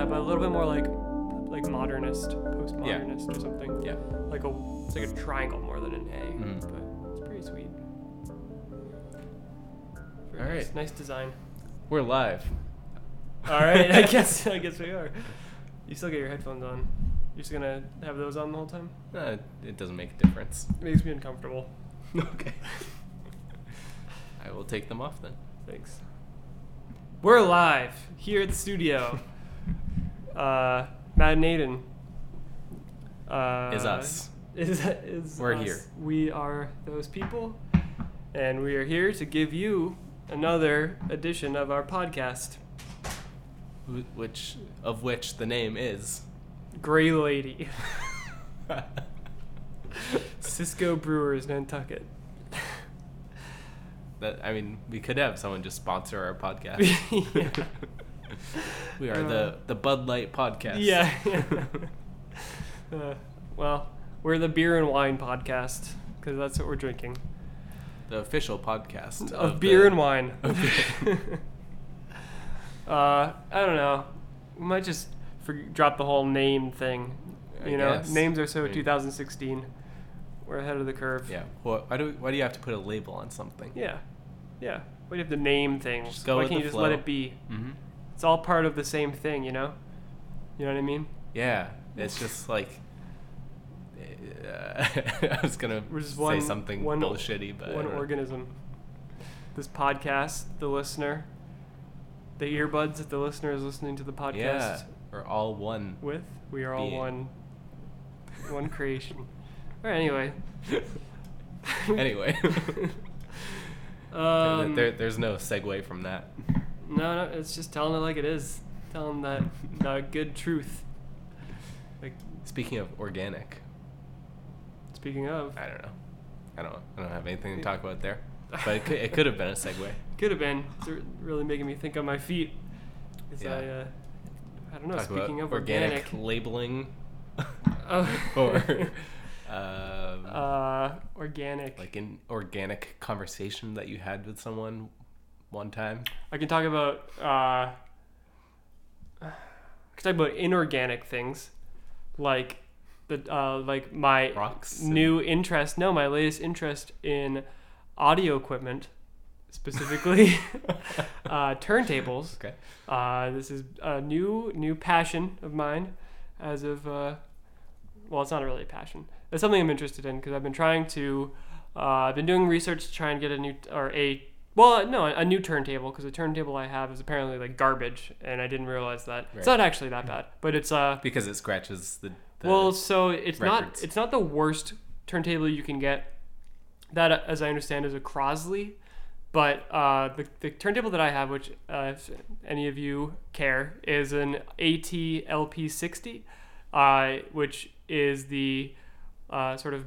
Yeah, but a little bit more like modernist, postmodernist or something. Yeah. It's like a triangle more than an A, but it's pretty sweet. Very all nice, right. Nice design. We're live. All right, I guess we are. You still get your headphones on. You're just gonna have those on the whole time? It doesn't make a difference. It makes me uncomfortable. Okay. I will take them off then. Thanks. We're live here at the studio. Matt and Aiden. Is us. We're us. Here. We are those people, and we are here to give you another edition of our podcast. Which the name is... Gray Lady. Cisco Brewers, Nantucket. We could have someone just sponsor our podcast. Yeah. We are the Bud Light podcast. Yeah. We're the beer and wine podcast because that's what we're drinking. The official podcast of beer and wine. Okay. I don't know. We might just drop the whole name thing. I guess. Names are so 2016. We're ahead of the curve. Yeah. Well, why do you have to put a label on something? Yeah. Why do you have to name things? Just go why can't you just let it be? Mm-hmm. It's all part of the same thing, you know? You know what I mean? Yeah. It's just like... I was going to say something bullshitty, but... One organism. This podcast, the listener... The earbuds that the listener is listening to the podcast... Yeah. We're all one. We are all being. One creation. All right, anyway. There's no segue from that. No, it's just telling it like it is. Telling that good truth. Like speaking of organic. Speaking of. I don't know. I don't have anything to talk about there. But it could have been a segue. Could have been. It's really making me think on my feet. Yeah. I don't know. Talk speaking of organic labeling, or organic, like an organic conversation that you had with someone one time. I can talk about inorganic things, like the like my rocks new interest. No, my latest interest in audio equipment. Specifically, turntables. Okay. This is a new passion of mine as of, it's not really a passion. It's something I'm interested in because I've been trying to, I've been doing research to try and get a new turntable because the turntable I have is apparently like garbage and I didn't realize that. Right. It's not actually that bad, but it's... because it scratches the well, so it's records. Not It's not the worst turntable you can get. That, as I understand, is a Crosley. But the turntable that I have, which if any of you care, is an AT-LP60, which is the sort of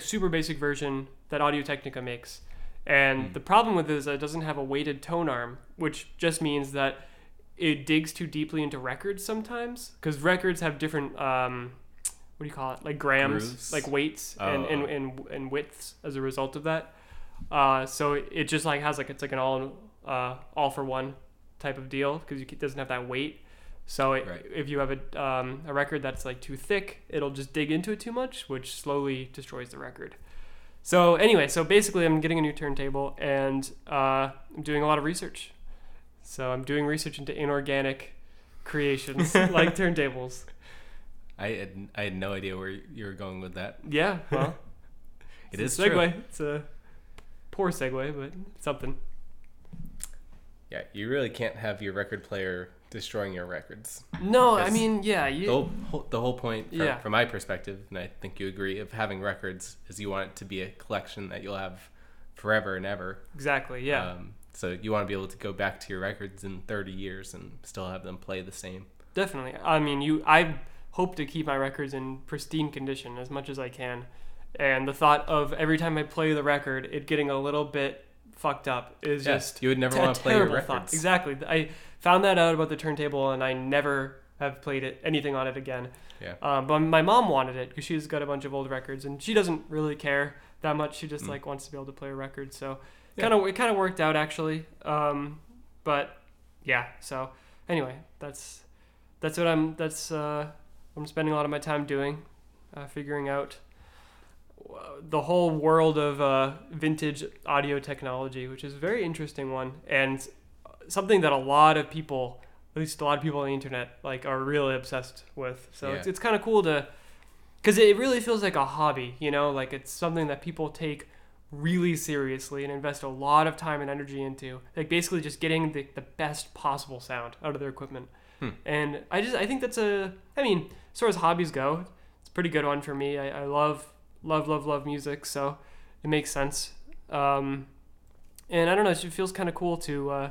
super basic version that Audio-Technica makes. And the problem with it is that it doesn't have a weighted tone arm, which just means that it digs too deeply into records sometimes, because records have different, what do you call it, like grams, grooves. Like weights and widths as a result of that. So it just like has like it's like an all for one type of deal because it doesn't have that weight. So if you have a record that's like too thick, it'll just dig into it too much, which slowly destroys the record. So anyway, so basically, I'm getting a new turntable and I'm doing a lot of research. So I'm doing research into inorganic creations like turntables. I had no idea where you were going with that. Yeah, well, it's a segue. True. It's a poor segue, but something. Yeah, you really can't have your record player destroying your records. No, I mean, yeah. The whole point from my perspective, and I think you agree, of having records is you want it to be a collection that you'll have forever and ever. Exactly, yeah. So you want to be able to go back to your records in 30 years and still have them play the same. Definitely. I mean, I hope to keep my records in pristine condition as much as I can. And the thought of every time I play the record, it getting a little bit fucked up is just you would never want to play your records. Thought. Exactly. I found that out about the turntable, and I never have played anything on it again. Yeah. But my mom wanted it because she's got a bunch of old records, and she doesn't really care that much. She just wants to be able to play a record. So it kind of worked out actually. But yeah. So anyway, that's that's what I'm. That's I'm spending a lot of my time doing, figuring out the whole world of vintage audio technology, which is a very interesting one and something that a lot of people, at least a lot of people on the internet, like are really obsessed with. So it's kind of cool to, because it really feels like a hobby, you know, like it's something that people take really seriously and invest a lot of time and energy into, like basically just getting the best possible sound out of their equipment. And I think that's as far as hobbies go, it's a pretty good one for me. I love music, so it makes sense. And I don't know, it feels kind of cool to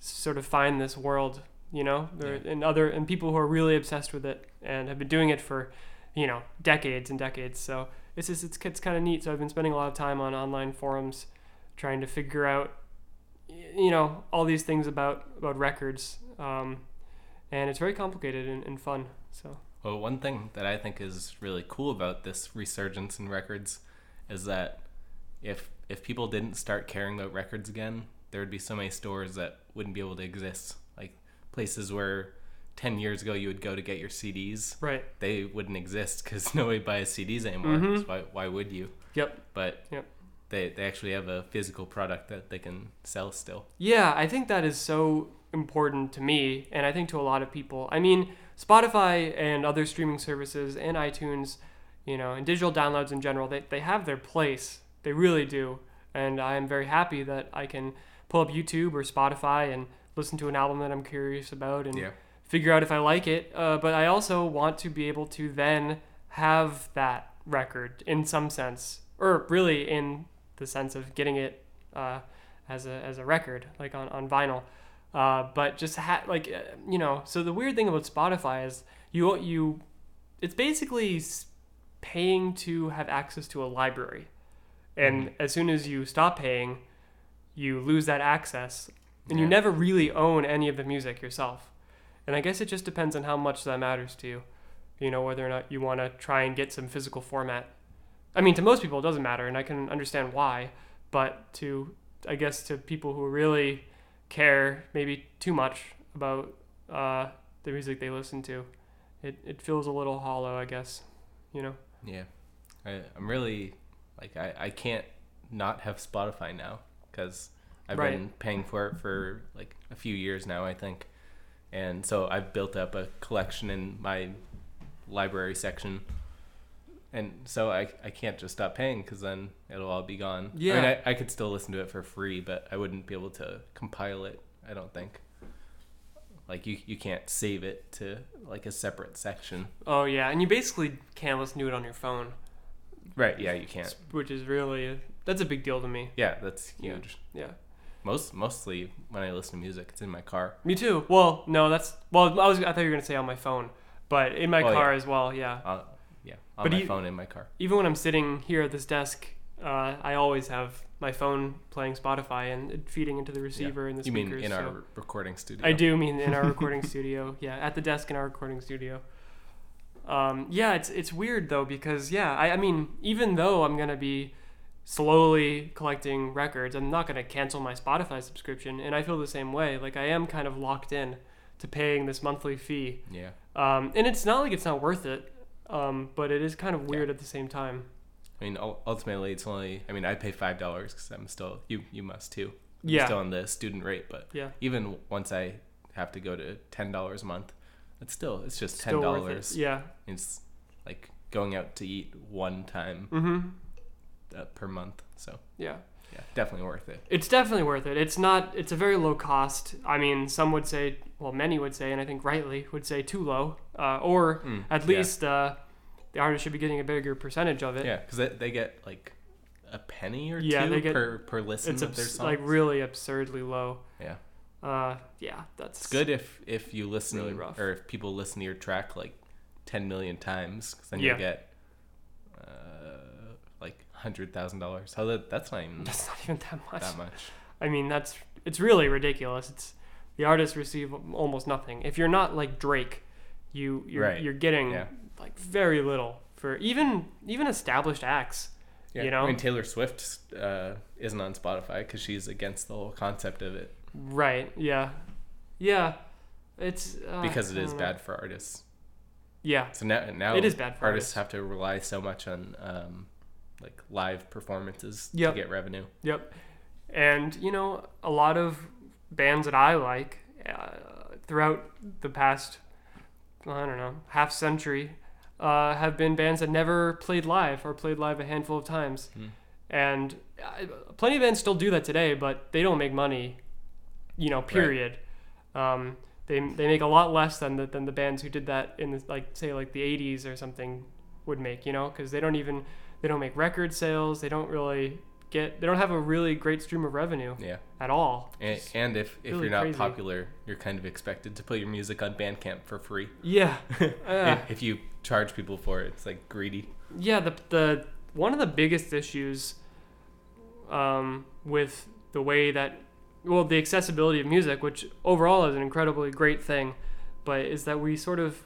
sort of find this world, you know, and people who are really obsessed with it and have been doing it for, you know, decades and decades. So it's just, it's kind of neat. So I've been spending a lot of time on online forums trying to figure out, you know, all these things about records. And it's very complicated and fun, so. Well, one thing that I think is really cool about this resurgence in records is that if people didn't start caring about records again, there would be so many stores that wouldn't be able to exist. Like places where 10 years ago you would go to get your CDs, right? They wouldn't exist because nobody buys CDs anymore. Mm-hmm. So why would you? Yep. But they actually have a physical product that they can sell still. Yeah, I think that is so important to me, and I think to a lot of people. I mean, Spotify and other streaming services and iTunes, you know, and digital downloads in general, they have their place. They really do. And I am very happy that I can pull up YouTube or Spotify and listen to an album that I'm curious about and figure out if I like it. But I also want to be able to then have that record in some sense, or really in the sense of getting it as a record, like on vinyl. But just you know, so the weird thing about Spotify is you it's basically paying to have access to a library. And as soon as you stop paying, you lose that access and you never really own any of the music yourself. And I guess it just depends on how much that matters to you, you know, whether or not you want to try and get some physical format. I mean, to most people, it doesn't matter, and I can understand why, but to people who really care maybe too much about the music they listen to, it feels a little hollow, I guess, you know. I'm really like, I can't not have Spotify now because I've been paying for it for like a few years now, I think, and so I've built up a collection in my library section, and so I can't just stop paying because then it'll all be gone. Yeah. I mean, I could still listen to it for free, but I wouldn't be able to compile it, I don't think. Like, you can't save it to, like, a separate section. Oh, yeah, and you basically can't listen to it on your phone. Right, yeah, you can't. Which is really, that's a big deal to me. Yeah, that's huge. Yeah. Mostly when I listen to music, it's in my car. Me too. Well, no, I thought you were going to say on my phone, but in my car as well, yeah. Phone in my car. Even when I'm sitting here at this desk, I always have my phone playing Spotify and feeding into the receiver and the speakers. You mean in our recording studio? I do mean in our recording studio. Yeah, at the desk in our recording studio. It's weird though because I mean, even though I'm gonna be slowly collecting records, I'm not gonna cancel my Spotify subscription, and I feel the same way. Like, I am kind of locked in to paying this monthly fee. Yeah. And it's not like it's not worth it. But it is kind of weird at the same time. I mean, ultimately, it's only... I mean, I pay $5 because I'm still... You must, too. I'm still on the student rate, but even once I have to go to $10 a month, it's just $10. Still worth it. Yeah. It's like going out to eat one time per month, so... Yeah, definitely worth it. It's definitely worth it. It's a very low cost. I mean, many would say, and I think rightly would say, too low, or at least the artist should be getting a bigger percentage of it. Yeah, because they get like a penny or two per listen of their songs. It's like really absurdly low. Yeah. It's good if you listen really rough, or if people listen to your track like 10 million times, because then you get like $100,000. That's not even that much. I mean, it's really ridiculous. The artists receive almost nothing. If you're not like Drake, you're getting like very little for even established acts. Yeah. You know, I mean, Taylor Swift isn't on Spotify because she's against the whole concept of it. Right. Yeah. Yeah. It's because it is bad for artists. Yeah. So now it is bad for artists. Have to rely so much on like live performances to get revenue. Yep. And you know, a lot of bands that I like throughout the past, I don't know, half century, have been bands that never played live or played live a handful of times. Mm. And plenty of bands still do that today, but they don't make money, you know, period. Right. They make a lot less than the bands who did that in the, like, say, like the 80s or something would make, you know, because they don't make record sales. They don't really they don't have a really great stream of revenue at all. And if really you're not crazy. Popular, you're kind of expected to put your music on Bandcamp for free. Yeah. If you charge people for it, it's like greedy. Yeah, the one of the biggest issues with the way that, well, the accessibility of music, which overall is an incredibly great thing, but is that we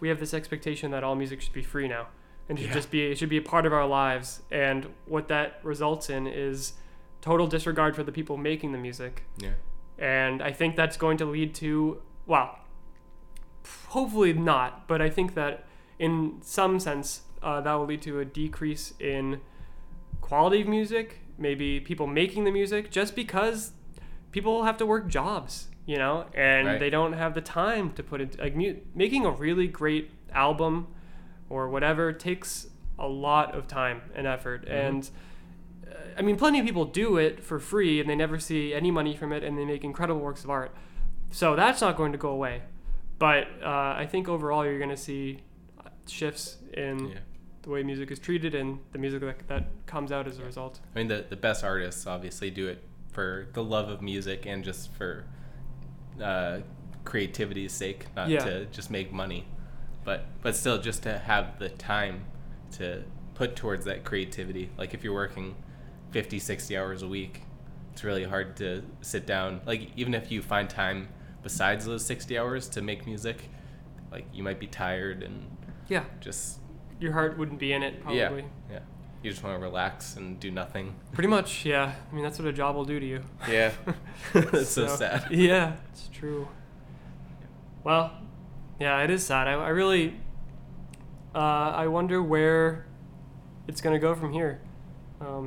have this expectation that all music should be free now. And it should just be a part of our lives. And what that results in is total disregard for the people making the music. Yeah. And I think that's going to lead to, well, hopefully not, but I think that in some sense that will lead to a decrease in quality of music, maybe people making the music, just because people have to work jobs, you know, and they don't have the time to put it, like, making a really great album or whatever takes a lot of time and effort. Mm-hmm. And I mean, plenty of people do it for free and they never see any money from it, and they make incredible works of art. So that's not going to go away. But I think overall you're going to see shifts in the way music is treated and the music that comes out as a result. I mean, the best artists obviously do it for the love of music and just for creativity's sake, not to just make money. But still, just to have the time to put towards that creativity. Like, if you're working 50, 60 hours a week, it's really hard to sit down. Like, even if you find time besides those 60 hours to make music, like, you might be tired and just... Your heart wouldn't be in it, probably. Yeah. You just want to relax and do nothing. Pretty much, yeah. I mean, that's what a job will do to you. Yeah. That's so sad. Yeah, it's true. Well... Yeah, it is sad. I really, I wonder where it's going to go from here.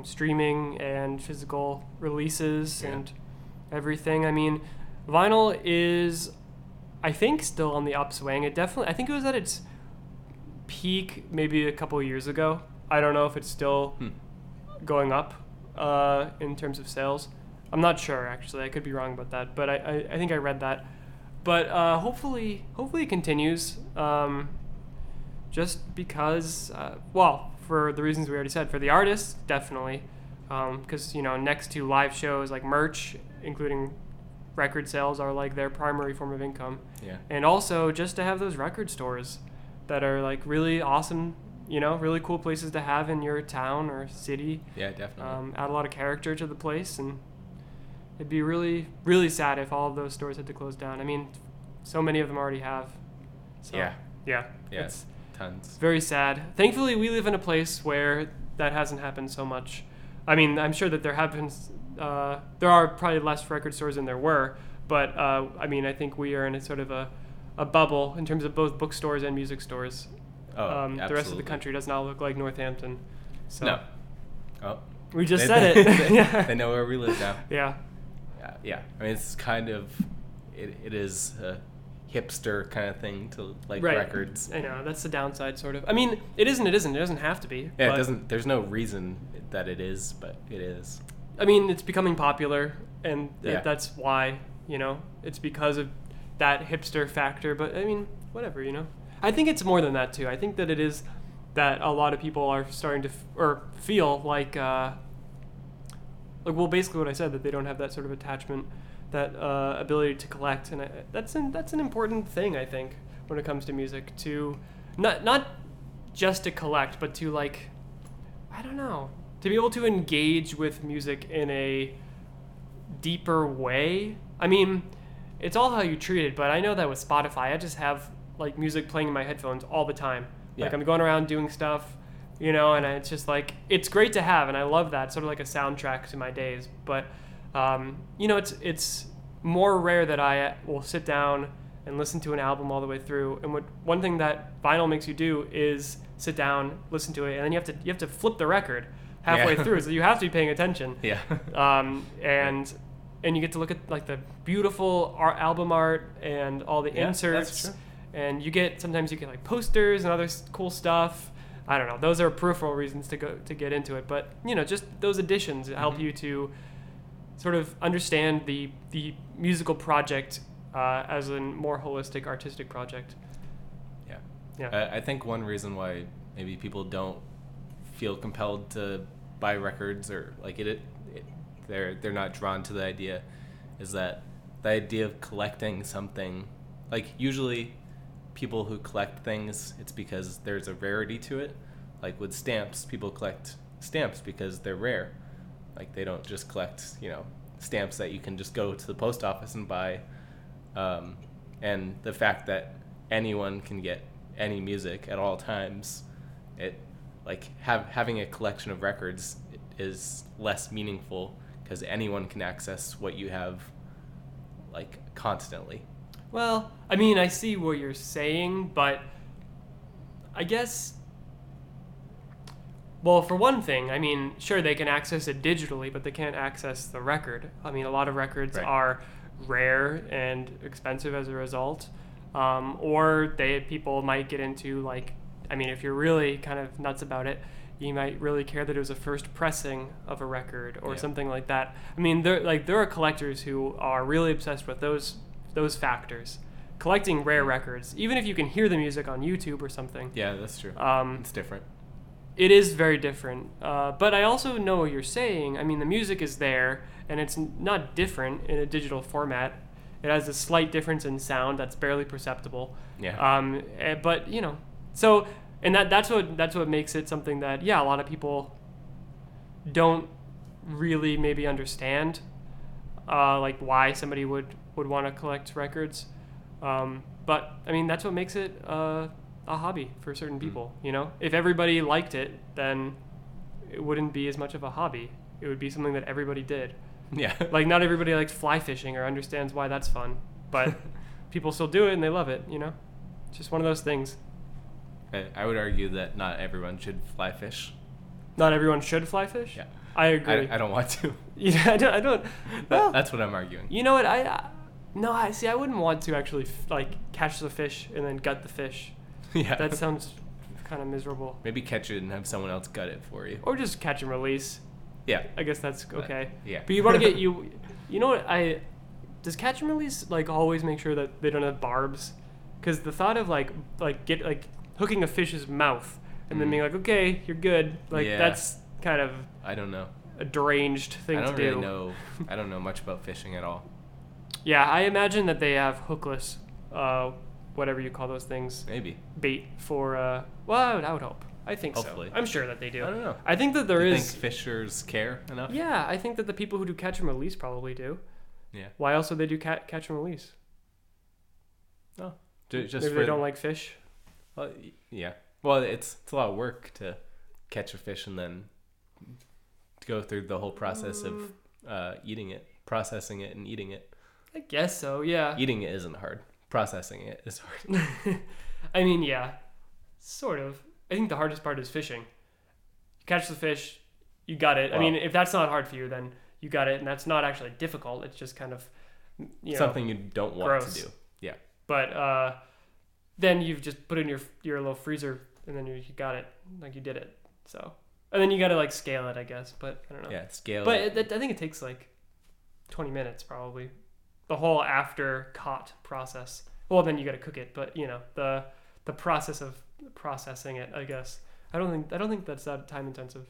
Streaming and physical releases and everything. I mean, vinyl is, I think, still on the upswing. It definitely, I think it was at its peak maybe a couple of years ago. I don't know if it's still going up in terms of sales. I'm not sure, actually. I could be wrong about that, but I think I read that. But hopefully it continues, just because, well, for the reasons we already said, for the artists, definitely, because, you know, next to live shows, like, merch, including record sales, are, like, their primary form of income. Yeah. And also just to have those record stores that are, like, really awesome, you know, really cool places to have in your town or city. Yeah, definitely. Add a lot of character to the place, and... It'd be really, really sad if all of those stores had to close down. I mean, so many of them already have. So, yeah, it's tons. Very sad. Thankfully, we live in a place where that hasn't happened so much. I mean, I'm sure that there are probably less record stores than there were, but I mean, I think we are in a sort of a bubble in terms of both bookstores and music stores. Oh, absolutely. The rest of the country does not look like Northampton. So. No. Oh. We just said it. They know where we live now. Yeah. Yeah, I mean, it's kind of, it is a hipster kind of thing to like records. I know, that's the downside, sort of. I mean, it isn't, it doesn't have to be. Yeah, it doesn't, there's no reason that it is, but it is. I mean, it's becoming popular, and that's why, you know, it's because of that hipster factor, but I mean, whatever, you know. I think it's more than that, too. I think that it is that a lot of people are starting to, or feel like, well, basically what I said, that they don't have that sort of attachment, that ability to collect, and that's an important thing, I think, when it comes to music, to not just to collect, but to, like, I don't know, to be able to engage with music in a deeper way. I mean, it's all how you treat it, but I know that with Spotify, I just have, like, music playing in my headphones all the time. Yeah. Like, I'm going around doing stuff, you know, and it's just like, it's great to have, and I love that, sort of like a soundtrack to my days. But, you know, it's more rare that I will sit down and listen to an album all the way through. And what one thing that vinyl makes you do is sit down, listen to it, and then you have to flip the record halfway through, so you have to be paying attention. Yeah. And you get to look at like the beautiful album art and all the inserts. That's true. And sometimes you get like posters and other cool stuff. I don't know. Those are peripheral reasons to get into it, but just those additions help you to sort of understand the musical project as a more holistic artistic project. Yeah. Yeah. I think one reason why maybe people don't feel compelled to buy records or like they're not drawn to the idea is that the idea of collecting something, like usually people who collect things, it's because there's a rarity to it. Like with stamps, people collect stamps because they're rare. Like they don't just collect, stamps that you can just go to the post office and buy. And the fact that anyone can get any music at all times, it like having a collection of records is less meaningful because anyone can access what you have like constantly. Well, I mean, I see what you're saying, but I guess, well, for one thing, I mean, sure, they can access it digitally, but they can't access the record. I mean, a lot of records are rare and expensive as a result, or people might get into, like, I mean, if you're really kind of nuts about it, you might really care that it was a first pressing of a record or something like that. I mean, there are collectors who are really obsessed with those factors, collecting rare records, even if you can hear the music on YouTube or something. Yeah, that's true. It's different. It is very different. But I also know what you're saying. I mean, the music is there, and it's not different in a digital format. It has a slight difference in sound that's barely perceptible. Yeah. But so and that's what makes it something that a lot of people don't really maybe understand, like why somebody would want to collect records, but I mean that's what makes it a hobby for certain people. If everybody liked it, then it wouldn't be as much of a hobby. It would be something that everybody did. Yeah. Like not everybody likes fly fishing or understands why that's fun, but people still do it and they love it. It's just one of those things. I would argue that not everyone should fly fish. Not everyone should fly fish. Yeah, I agree. I don't want to. Yeah, I don't. Well, that's what I'm arguing. You know what? I wouldn't want to actually catch the fish and then gut the fish. Yeah. That sounds kind of miserable. Maybe catch it and have someone else gut it for you. Or just catch and release. Yeah. I guess that's okay. Yeah. But you want to get you know what? Does catch and release like always make sure that they don't have barbs? Because the thought of like hooking a fish's mouth and then being like, okay, you're good. Like that's kind of, I don't know, a deranged thing to do. I don't know much about fishing at all. Yeah, I imagine that they have hookless, whatever you call those things. Maybe. Bait for, I would hope. I think hopefully. So. I'm sure that they do. I don't know. I think that there is... Do you think fishers care enough? Yeah, I think that the people who do catch and release probably do. Yeah. Why else would they do catch and release? Oh. Maybe they don't like fish? Well, yeah. Well, it's a lot of work to catch a fish and then go through the whole process of eating it, processing it, and eating it. I guess so, yeah. Eating it isn't hard. Processing it is hard. I mean, yeah, sort of. I think the hardest part is fishing. You catch the fish, you got it. Wow. I mean, if that's not hard for you, then you got it, and that's not actually difficult. It's just kind of, something you don't want gross. To do. Yeah. But then you've just put it in your little freezer, and then you got it, like you did it. So, and then you got to like scale it, I guess. But I don't know. Yeah, scale. But it. I think it takes like 20 minutes probably. The whole after caught process. Well, then you got to cook it, but the process of processing it, I guess. I don't think that's that time intensive.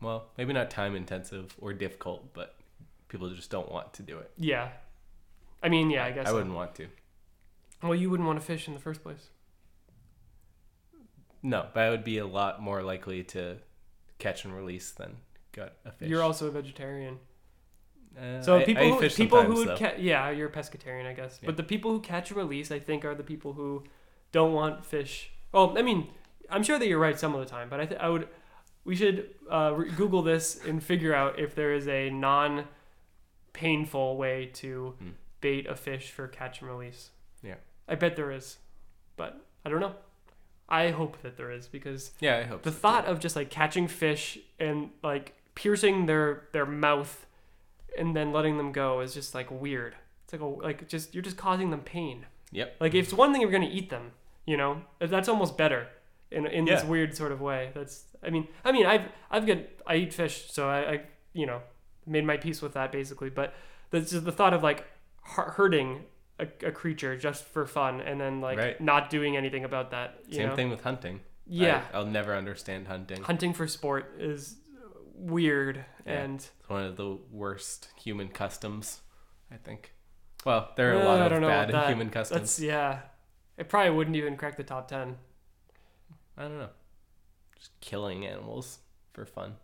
Well, maybe not time intensive or difficult, but people just don't want to do it. Yeah, I mean, yeah, I guess. I wouldn't want to. Well, you wouldn't want to fish in the first place. No, but I would be a lot more likely to catch and release than gut a fish. You're also a vegetarian. So you're a pescatarian, I guess. Yeah. But the people who catch and release, I think, are the people who don't want fish. Well, I mean, I'm sure that you're right some of the time, but we should Google this and figure out if there is a non-painful way to bait a fish for catch and release. Yeah. I bet there is, but I don't know. I hope that there is, because yeah, I hope the thought of just like catching fish and like piercing their mouth and then letting them go is just like weird. It's like you're just causing them pain. Yep. Like it's one thing if you're gonna eat them, you know, that's almost better in this weird sort of way. That's I eat fish, so I you know, made my peace with that basically. But that's just the thought of like hurting a creature just for fun and then like not doing anything about that. Same thing with hunting. Yeah. I'll never understand hunting. Hunting for sport is weird and it's one of the worst human customs, I think. Well, there are a lot of bad human customs. It probably wouldn't even crack the top 10. I don't know. Just killing animals for fun.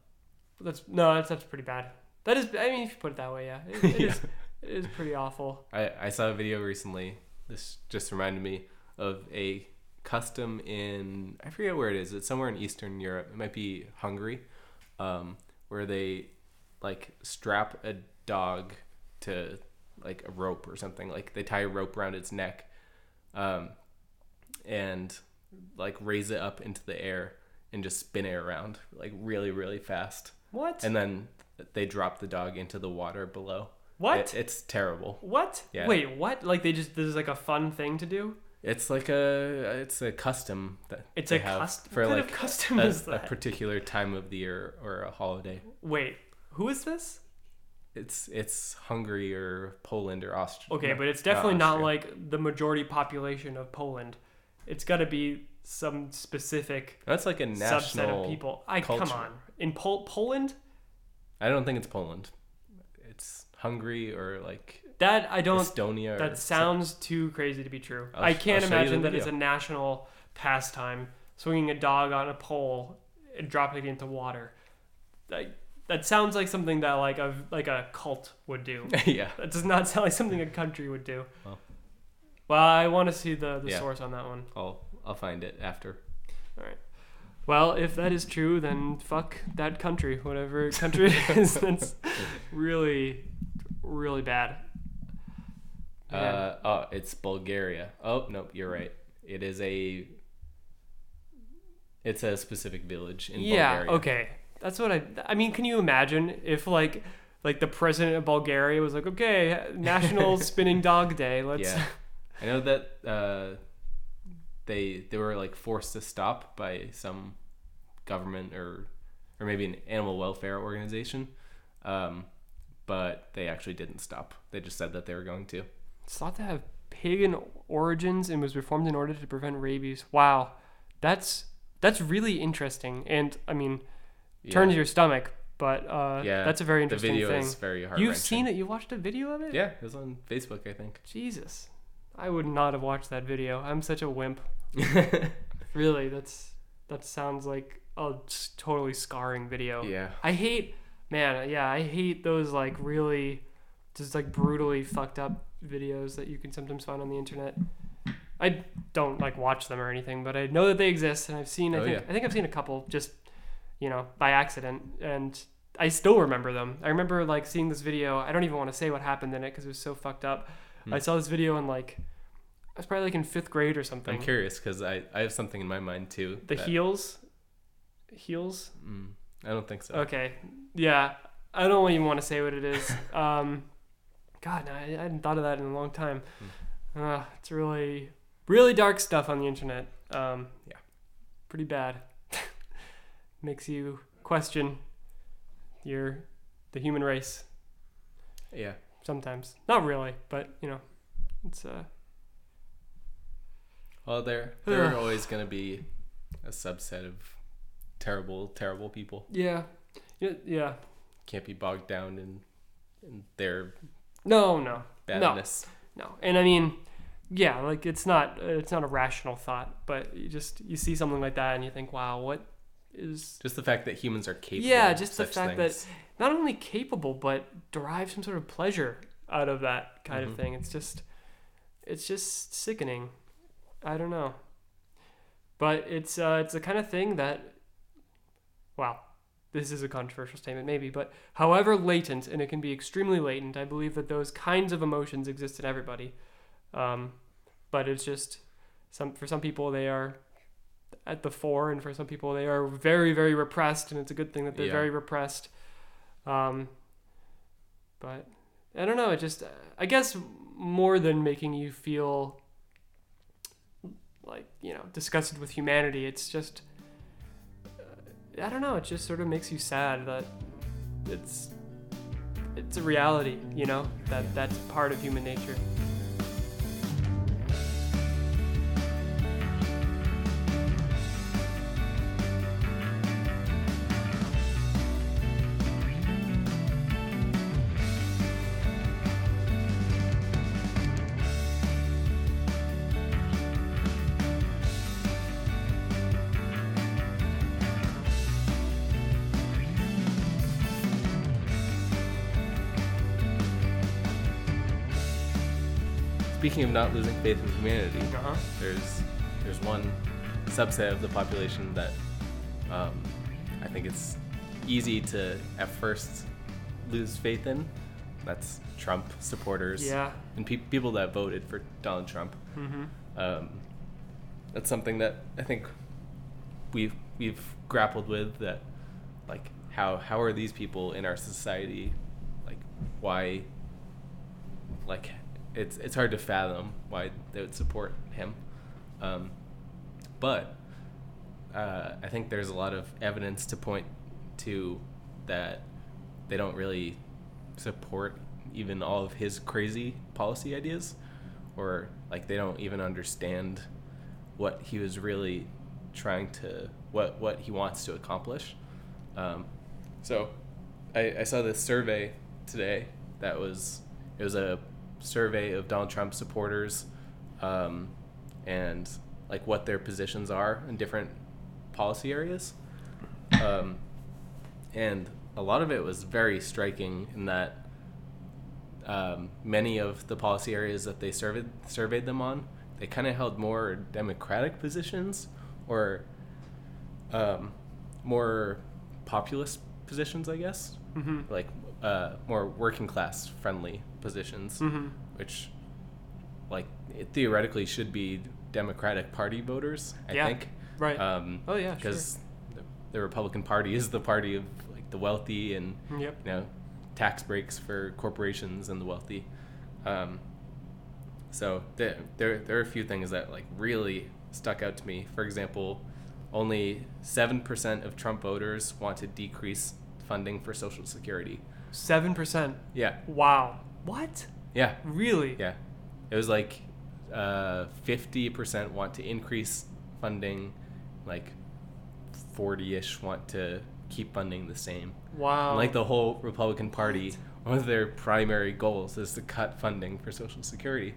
That's pretty bad. That is, I mean, if you put it that way, yeah. It is. It is pretty awful. I saw a video recently. This just reminded me of a custom in, I forget where it is. It's somewhere in Eastern Europe. It might be Hungary, where they like strap a dog to like a rope or something. Like they tie a rope around its neck, and like raise it up into the air and just spin it around like really, really fast. What? And then they drop the dog into the water below. What? It's terrible. What? Yeah. Wait, what? Like this is like a fun thing to do? It's a custom that it's a custom for like a particular time of the year or a holiday. Wait, who is this? It's Hungary or Poland or Austria. Okay, but it's definitely not like the majority population of Poland. It's got to be some specific. That's like a national subset of people. Culture. Come on, in Poland. I don't think it's Poland. It's Hungary or like that. I don't. Estonia. That sounds too crazy to be true. I can't imagine that it's a national pastime. Swinging a dog on a pole and dropping it into water. That sounds like something that like a cult would do. Yeah. That does not sound like something a country would do. Well, I want to see the source on that one. I'll find it after. All right. Well, if that is true, then fuck that country, whatever country it is. That's really, really bad. It's Bulgaria. Oh, nope, you're right. It is a specific village in Bulgaria. Yeah, okay. That's what I mean, can you imagine if like the president of Bulgaria was like, okay, National Spinning Dog Day. I know that They were like forced to stop by some government or maybe an animal welfare organization, but they actually didn't stop. They just said that they were going to. It's thought to have pagan origins and was reformed in order to prevent rabies. Wow, that's really interesting. And I mean, turn to your stomach. But that's a very interesting thing. The video is very heart-wrenching. You've seen it. You watched a video of it. Yeah, it was on Facebook, I think. Jesus, I would not have watched that video. I'm such a wimp. Really, that sounds like a totally scarring video. Yeah. I hate those like really just like brutally fucked up videos that you can sometimes find on the internet. I don't like watch them or anything, but I know that they exist, and I've seen I think I've seen a couple just, you know, by accident, and I still remember them. I remember like seeing this video. I don't even want to say what happened in it because it was so fucked up. I saw this video in like I was probably like in 5th grade or something. I'm curious because I have something in my mind too. Heels? I don't think so. Okay, yeah, I don't even want to say what it is. God, I hadn't thought of that in a long time. It's really, really dark stuff on the internet. Pretty bad. Makes you question the human race. Yeah. Sometimes. Not really, but, you know, it's... Well, there are always going to be a subset of terrible, terrible people. Yeah. Yeah. Can't be bogged down in their... No. Badness. No. And I mean, yeah, like, it's not a rational thought, but you see something like that and you think, wow, what is... Just the fact that humans are capable of such things. That... Not only capable, but derive some sort of pleasure out of that kind of thing. It's just sickening. I don't know, but it's the kind of thing that, wow, this is a controversial statement maybe, but however latent, and it can be extremely latent, I believe that those kinds of emotions exist in everybody. But it's just for some people they are at the fore, and for some people they are very, very repressed, and it's a good thing that they're very repressed. But I don't know. It just, I guess, more than making you feel like, you know, disgusted with humanity, it's just, I don't know. It just sort of makes you sad that it's a reality, you know, that's part of human nature. Speaking of not losing faith in humanity, there's one subset of the population that I think it's easy to at first lose faith in. That's Trump supporters and people that voted for Donald Trump. That's something that I think we've grappled with, that like how are these people in our society, like why, like it's hard to fathom why they would support him. But I think there's a lot of evidence to point to that they don't really support even all of his crazy policy ideas, or like they don't even understand what he was really trying to, what he wants to accomplish. So I saw this survey today that was a survey of Donald Trump supporters, and like what their positions are in different policy areas. And a lot of it was very striking in that many of the policy areas that they surveyed them on, they kind of held more democratic positions or more populist positions, I guess. Like more working class friendly positions, which like it theoretically should be Democratic Party voters, I think. Right. Because the Republican Party is the party of like the wealthy and you know, tax breaks for corporations and the wealthy. So there are a few things that like really stuck out to me. For example, only 7% of Trump voters want to decrease funding for Social Security. 7%? Yeah. Wow. What? Yeah. Really? Yeah. It was like 50% want to increase funding, like 40-ish want to keep funding the same. Wow. And like the whole Republican Party, one of their primary goals is to cut funding for Social Security.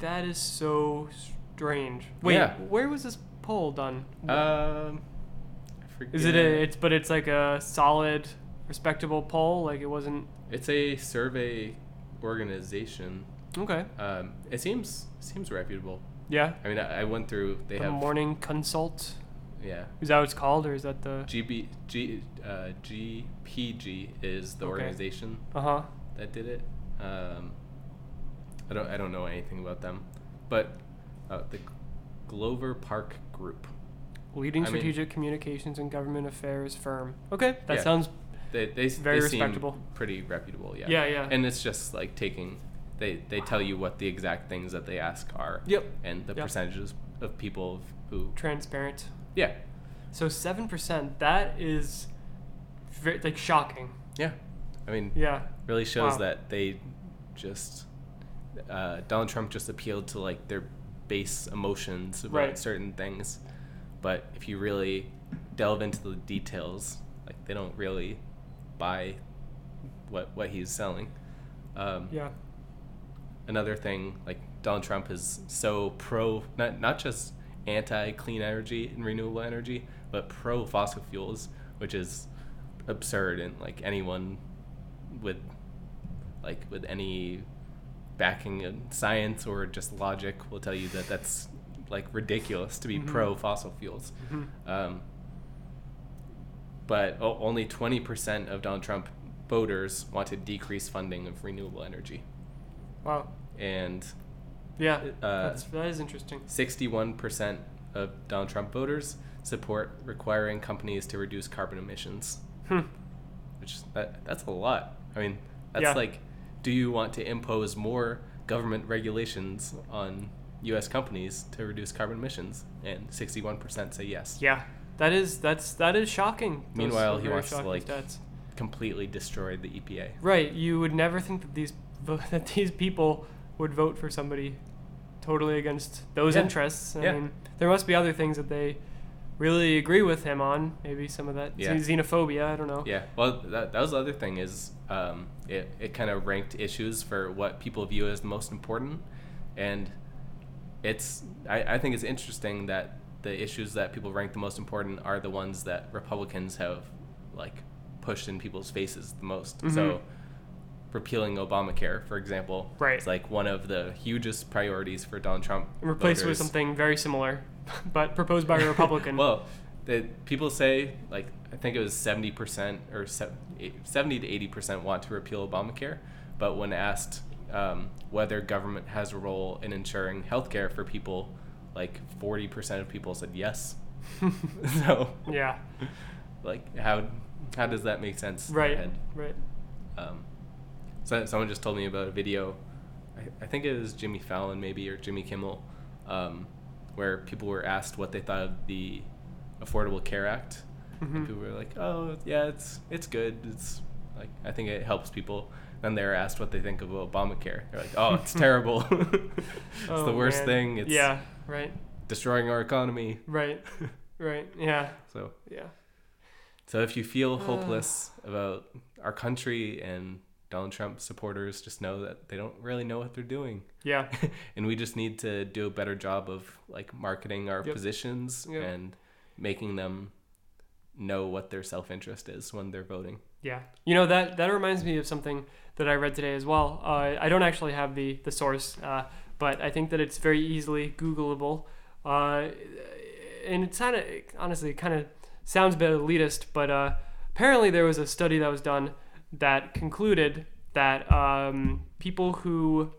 That is so strange. Wait, where was this poll done? Forget. Is it it's like a solid, respectable poll? Like it wasn't... It's a survey organization. Okay. It seems reputable. Yeah? I mean, I went through... They have Morning Consult? Yeah. Is that what it's called, or is that the... GPG is the organization that did it. I don't know anything about them. But the Glover Park Group. Leading strategic communications and government affairs firm. Okay, that sounds they respectable. Seem pretty reputable, yeah. And it's just like taking, they tell you what the exact things that they ask are. Yep. And the percentages of people who... Transparent. Yeah. So 7%, that is very, like, shocking. Yeah. I mean, really shows that they just, Donald Trump just appealed to like their base emotions about certain things. But if you really delve into the details, like they don't really buy what he's selling. Another thing, like Donald Trump is so pro, not just anti clean energy and renewable energy, but pro fossil fuels, which is absurd. And like anyone with any backing in science or just logic will tell you that that's like ridiculous to be pro fossil fuels. But only 20% of Donald Trump voters want to decrease funding of renewable energy. Wow. And Yeah, that is interesting. 61% of Donald Trump voters support requiring companies to reduce carbon emissions. Which, that's a lot. I mean, that's like, do you want to impose more government regulations on U.S. companies to reduce carbon emissions? And 61% say yes. Yeah, that is shocking. Meanwhile, he wants to completely destroy the EPA. Right. You would never think that these people would vote for somebody totally against those interests. I mean, there must be other things that they really agree with him on. Maybe some of that xenophobia. I don't know. Yeah. Well, that was the other thing is it kind of ranked issues for what people view as the most important. And it's I think it's interesting that the issues that people rank the most important are the ones that Republicans have pushed in people's faces the most. Mm-hmm. So repealing Obamacare, for example, is one of the hugest priorities for Donald Trump. Replaced with something very similar, but proposed by a Republican. Well, people say, I think it was 70% or 70 to 80% want to repeal Obamacare, but when asked whether government has a role in ensuring health care for people, 40% of people said yes. So yeah, how does that make sense? Right. In my head? Right. So someone just told me about a video. I think it was Jimmy Fallon maybe or Jimmy Kimmel, where people were asked what they thought of the Affordable Care Act. Mm-hmm. And people were like, "Oh yeah, it's good. It's I think it helps people." Then they were asked what they think of Obamacare. They're like, "Oh, it's terrible. It's the worst thing. It's destroying our economy." Right. Yeah. So if you feel hopeless about our country and Donald Trump supporters, just know that they don't really know what they're doing. Yeah. And we just need to do a better job of marketing our positions and making them know what their self-interest is when they're voting. Yeah. You know, that reminds me of something that I read today as well. I don't actually have the source, but I think that it's very easily Googleable. And it's honestly kind of sounds a bit elitist, but apparently there was a study that was done that concluded that people who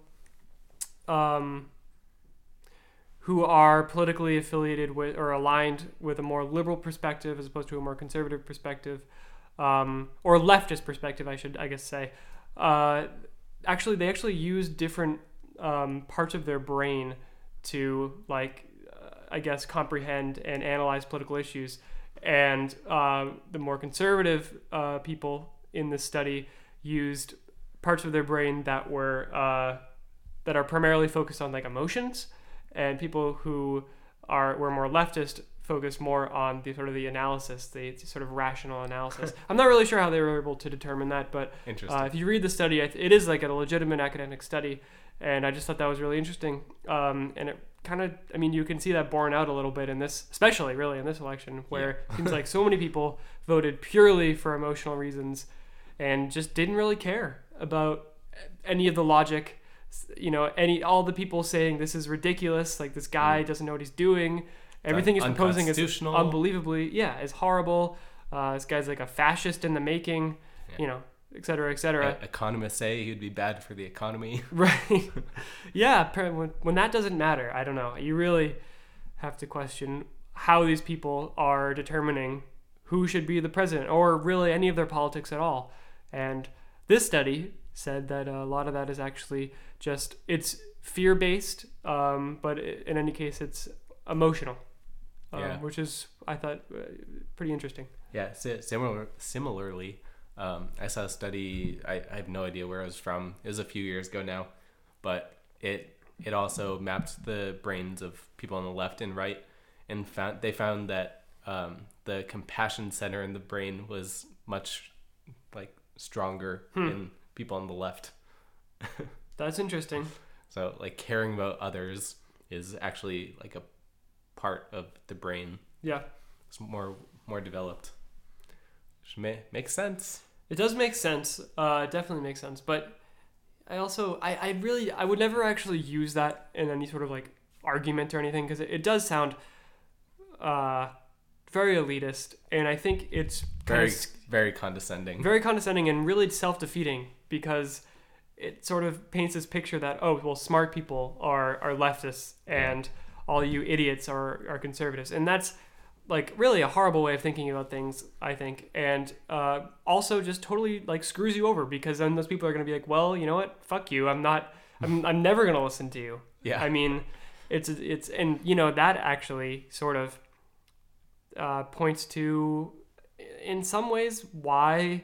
are politically affiliated with or aligned with a more liberal perspective as opposed to a more conservative perspective, or leftist perspective, I guess say, they use different parts of their brain to comprehend and analyze political issues. And the more conservative people in this study used parts of their brain that were that are primarily focused on emotions, and people who were more leftist focus more on the analysis, the sort of rational analysis. I'm not really sure how they were able to determine that, but if you read the study, it is a legitimate academic study, and I just thought that was really interesting. And it kind of, I mean, you can see that borne out a little bit in this, especially really in this election, where it seems like so many people voted purely for emotional reasons and just didn't really care about any of the logic. You know, all the people saying this is ridiculous, this guy doesn't know what he's doing. Everything he's proposing is unbelievably, is horrible. This guy's a fascist in the making, you know, et cetera, et cetera. Economists say he'd be bad for the economy. Right. Yeah, when that doesn't matter, I don't know. You really have to question how these people are determining who should be the president or really any of their politics at all. And this study said that a lot of that is actually just, it's fear-based, but in any case, it's emotional, which is, I thought, pretty interesting. Yeah, similarly... I saw a study, I have no idea where it was from. It was a few years ago now, but it also mapped the brains of people on the left and right, and they found that the compassion center in the brain was much stronger in people on the left. That's interesting. So caring about others is actually a part of the brain. Yeah. It's more developed. Makes sense. It does make sense. It definitely makes sense. But I also, I would never actually use that in any sort of argument or anything, because it does sound very elitist, and I think it's very condescending and really self-defeating, because it sort of paints this picture that, oh, well, smart people are leftists and all you idiots are conservatives. And that's like really a horrible way of thinking about things, I think. And also just totally like screws you over, because then those people are going to be like, well, you know what? Fuck you. I'm never going to listen to you. Yeah. I mean, it's, and you know, that actually sort of points to, in some ways, why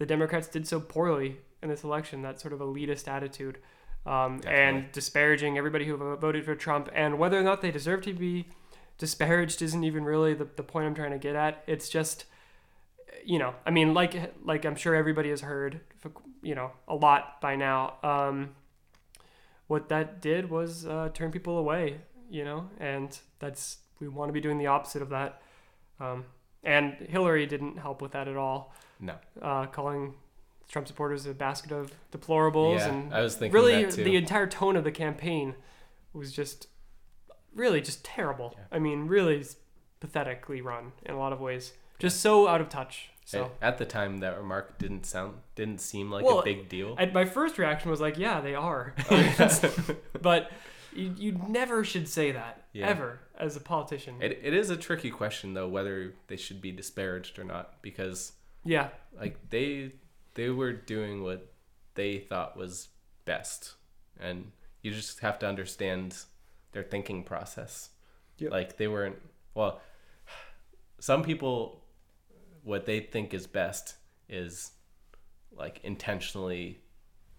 the Democrats did so poorly in this election, that sort of elitist attitude and disparaging everybody who voted for Trump, and whether or not they deserve to be disparaged isn't even really the point I'm trying to get at. It's just, you know, I mean, like I'm sure everybody has heard, you know, a lot by now. What that did was turn people away, you know, and that's, we want to be doing the opposite of that. And Hillary didn't help with that at all. No. Calling Trump supporters a basket of deplorables. Yeah, and I was thinking really that too. The entire tone of the campaign was just really just terrible. Yeah. I mean, really pathetically run in a lot of ways. Just so out of touch. So at the time, that remark didn't seem like a big deal. My first reaction was like, yeah, they are. But you never should say that ever as a politician. It is a tricky question though, whether they should be disparaged or not, because like they were doing what they thought was best, and you just have to understand their thinking process. Yep. Like they weren't, well, some people, what they think is best is like intentionally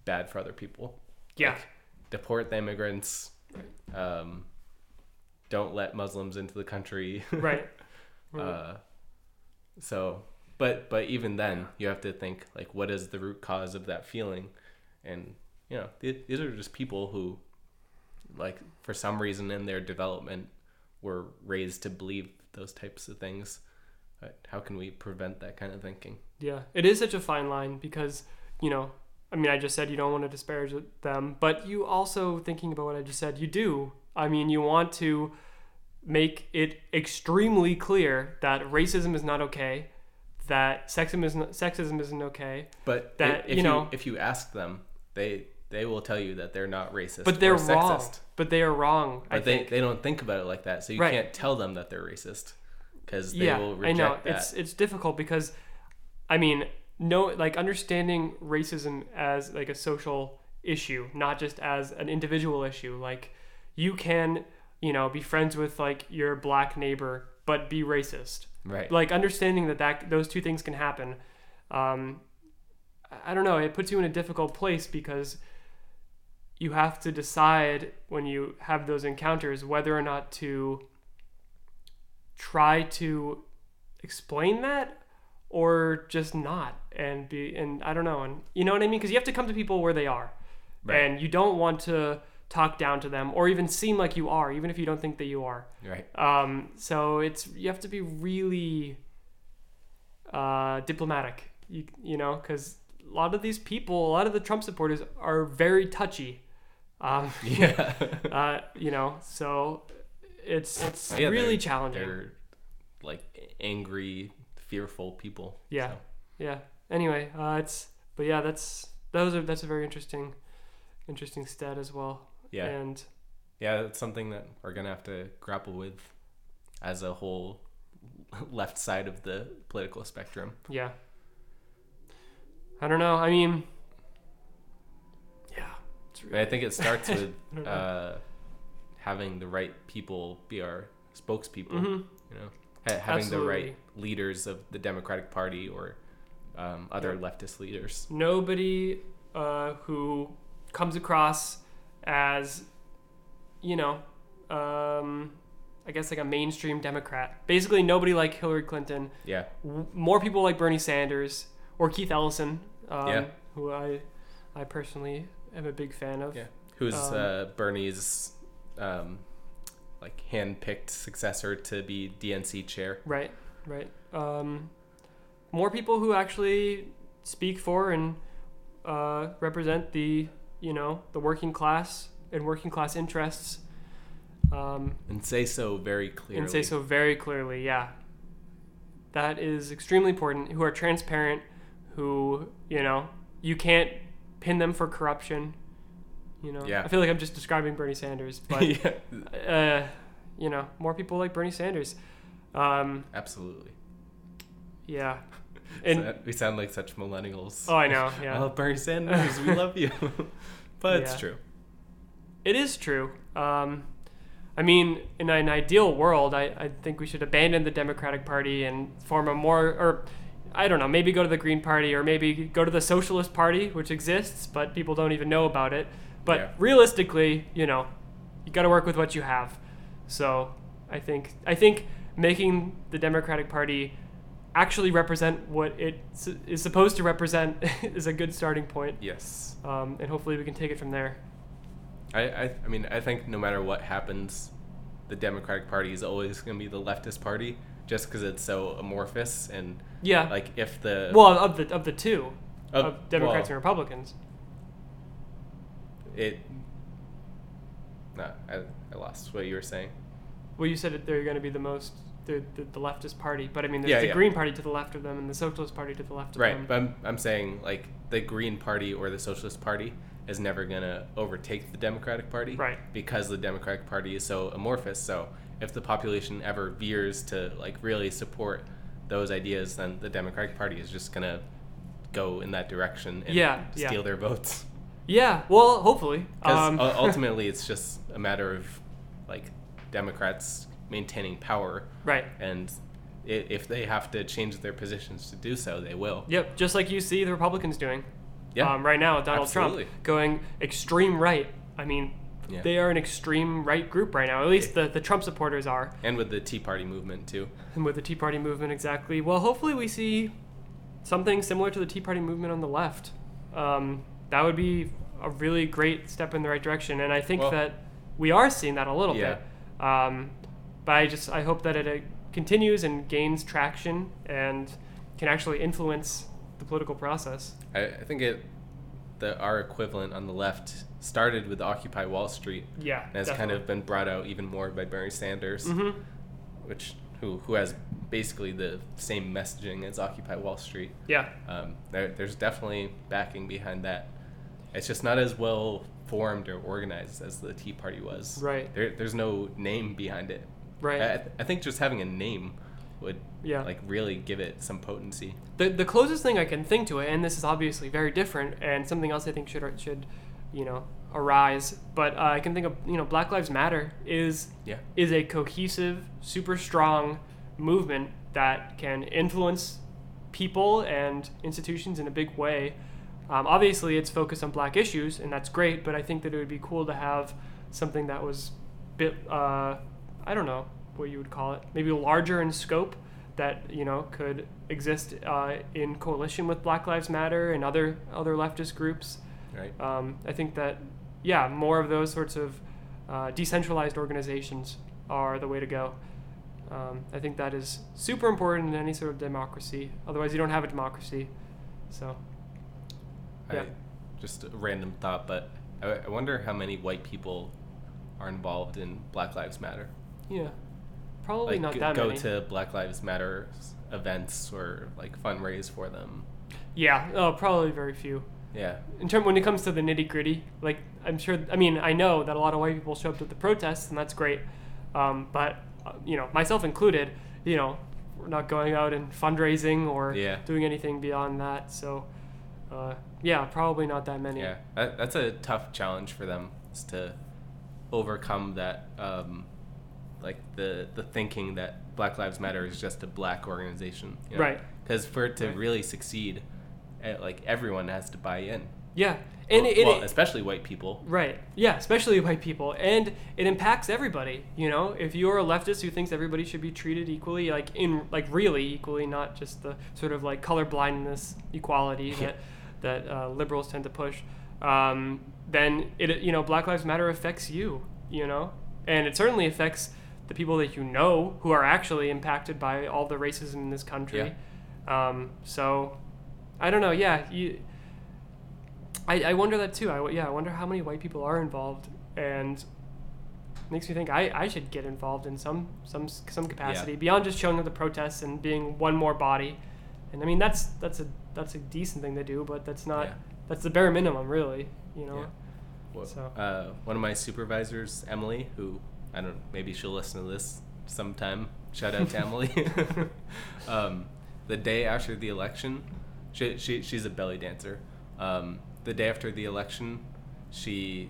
bad for other people. Yeah. Like, deport the immigrants. Right. Don't let Muslims into the country. Right. So, but even then you have to think like, what is the root cause of that feeling? And you know, these are just people who like for some reason in their development were raised to believe those types of things. How can we prevent that kind of thinking? Yeah, it is such a fine line because, you know, I mean, I just said you don't want to disparage them, but you also, thinking about what I just said, you do. I mean, you want to make it extremely clear that racism is not okay, that sexism isn't okay. But that, if you ask them, they will tell you that they're not racist but they're or wrong. Sexist. But they are wrong, but they don't think about it like that, so you can't tell them that they're racist. Because they will reject that. I know. That. It's difficult because, I mean, no, like understanding racism as like a social issue, not just as an individual issue. Like you can, you know, be friends with like your black neighbor, but be racist. Right. Like understanding that those two things can happen. I don't know. It puts you in a difficult place because you have to decide when you have those encounters whether or not to try to explain that or just not, and I don't know, and you know what I mean, because you have to come to people where they are, right. And you don't want to talk down to them or even seem like you are, even if you don't think that you are, right. So it's, you have to be really diplomatic, you know, because a lot of the Trump supporters are very touchy, you know, so it's really challenging. They're like angry, fearful people. Yeah. So. Yeah. Anyway, that's a very interesting stat as well. Yeah. And yeah, it's something that we're going to have to grapple with as a whole left side of the political spectrum. Yeah. I don't know. I mean, yeah. It's really... I think it starts with, having the right people be our spokespeople, you know, having the right leaders of the Democratic Party or other leftist leaders. Nobody who comes across as, you know, I guess like a mainstream Democrat. Basically, nobody like Hillary Clinton. Yeah. More people like Bernie Sanders or Keith Ellison, who I personally am a big fan of. Yeah. Who's Bernie's... like hand-picked successor to be DNC chair. Right. More people who actually speak for and represent the, you know, the working class and working class interests. And say so very clearly. Yeah. That is extremely important. Who are transparent, who, you know, you can't pin them for corruption. You know, yeah. I feel like I'm just describing Bernie Sanders, but yeah. You know, more people like Bernie Sanders. Absolutely. Yeah. And we sound like such millennials. Oh, I know. Yeah. I love Bernie Sanders. We love you. But yeah. It's true. It is true. I mean, in an ideal world, I think we should abandon the Democratic Party and form a more, or I don't know, maybe go to the Green Party or maybe go to the Socialist Party, which exists, but people don't even know about it. But yeah. Realistically, you know, you got to work with what you have. So I think making the Democratic Party actually represent what it is supposed to represent is a good starting point. Yes. And hopefully we can take it from there. I mean, I think no matter what happens, the Democratic Party is always going to be the leftist party, just because it's so amorphous and yeah, like if the of Democrats and Republicans. I lost what you were saying. Well, you said that they're going to be the most the leftist party, but I mean, there's the Green Party to the left of them and the Socialist Party to the left of them. Right, but I'm saying like the Green Party or the Socialist Party is never going to overtake the Democratic Party, right? Because the Democratic Party is so amorphous. So if the population ever veers to like really support those ideas, then the Democratic Party is just going to go in that direction and steal their votes. Yeah, well, hopefully. Because ultimately it's just a matter of like Democrats maintaining power. Right. And if they have to change their positions to do so, they will. Yep, just like you see the Republicans doing. Yeah. Right now, Donald Trump going extreme right. I mean, they are an extreme right group right now. At least the Trump supporters are. And with the Tea Party movement, too. And with the Tea Party movement, exactly. Well, hopefully we see something similar to the Tea Party movement on the left. That would be a really great step in the right direction. And I think that we are seeing that a little bit. But I hope that it continues and gains traction and can actually influence the political process. I think our equivalent on the left started with Occupy Wall Street. Yeah, and has kind of been brought out even more by Bernie Sanders, mm-hmm. who has basically the same messaging as Occupy Wall Street. Yeah, there's definitely backing behind that. It's just not as well formed or organized as the Tea Party was. Right. There's no name behind it. Right. I think just having a name would really give it some potency. The closest thing I can think to it, and this is obviously very different, and something else I think should arise, but I can think of Black Lives Matter is a cohesive, super strong movement that can influence people and institutions in a big way. Obviously, it's focused on Black issues, and that's great. But I think that it would be cool to have something that was a bit I don't know what you would call it, maybe larger in scope, that could exist in coalition with Black Lives Matter and other leftist groups. Right. I think that more of those sorts of decentralized organizations are the way to go. I think that is super important in any sort of democracy. Otherwise, you don't have a democracy. So, just a random thought, but I wonder how many white people are involved in Black Lives Matter. Yeah. Probably not that many. Go to Black Lives Matter events or fundraise for them. Yeah, probably very few. Yeah. When it comes to the nitty gritty, I know that a lot of white people show up to the protests, and that's great. But myself included, we're not going out and fundraising or doing anything beyond that. So, probably not that many. Yeah, that's a tough challenge for them, is to overcome that. The thinking that Black Lives Matter is just a black organization. Right. Because for it to really succeed, everyone has to buy in. Yeah. And especially white people. Right. Yeah, especially white people. And it impacts everybody, If you're a leftist who thinks everybody should be treated equally, really equally, not just the sort of colorblindness equality that liberals tend to push, then Black Lives Matter affects you. And it certainly affects the people that who are actually impacted by all the racism in this country. Yeah. So, I don't know. Yeah, I wonder that too. I wonder how many white people are involved, and it makes me think I should get involved in some capacity beyond just showing up to protests and being one more body. And I mean that's a decent thing to do, but that's not that's the bare minimum, really, you know. Yeah. Well, so one of my supervisors, Emily, who I don't know, maybe she'll listen to this sometime. Shout out to Emily. The day after the election, she's a belly dancer. The day after the election, she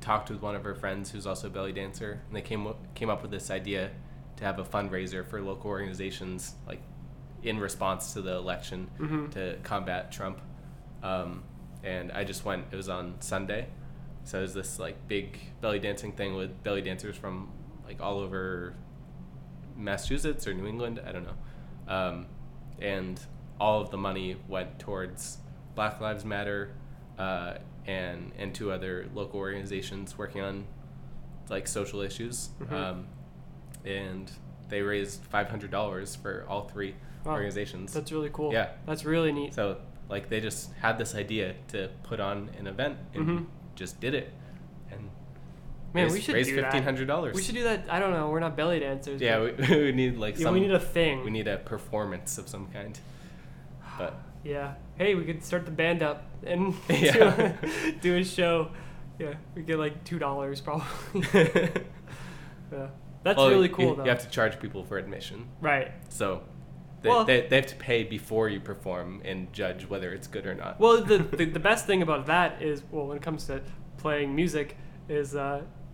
talked with one of her friends who's also a belly dancer, and they came up with this idea to have a fundraiser for local organizations, like in response to the election, mm-hmm. to combat Trump. And I just went. It was on Sunday, so it was this like big belly dancing thing with belly dancers from like all over Massachusetts or New England, I don't know. And all of the money went towards Black Lives Matter and two other local organizations working on like social issues. Mm-hmm. And they raised $500 for all three organizations. That's really cool. Yeah, that's really neat. So like they just had this idea to put on an event and mm-hmm. just did it. And man, we should raise $1,500. We should do that. I don't know. We're not belly dancers. Yeah, we need like some. We need a thing. We need a performance of some kind. But yeah. Hey, we could start the band up and yeah. do a show. Yeah, we get like $2 probably. Yeah, that's really cool. You have to charge people for admission. Right. So. They have to pay before you perform and judge whether it's good or not. Well, the best thing about that is, well, when it comes to playing music, is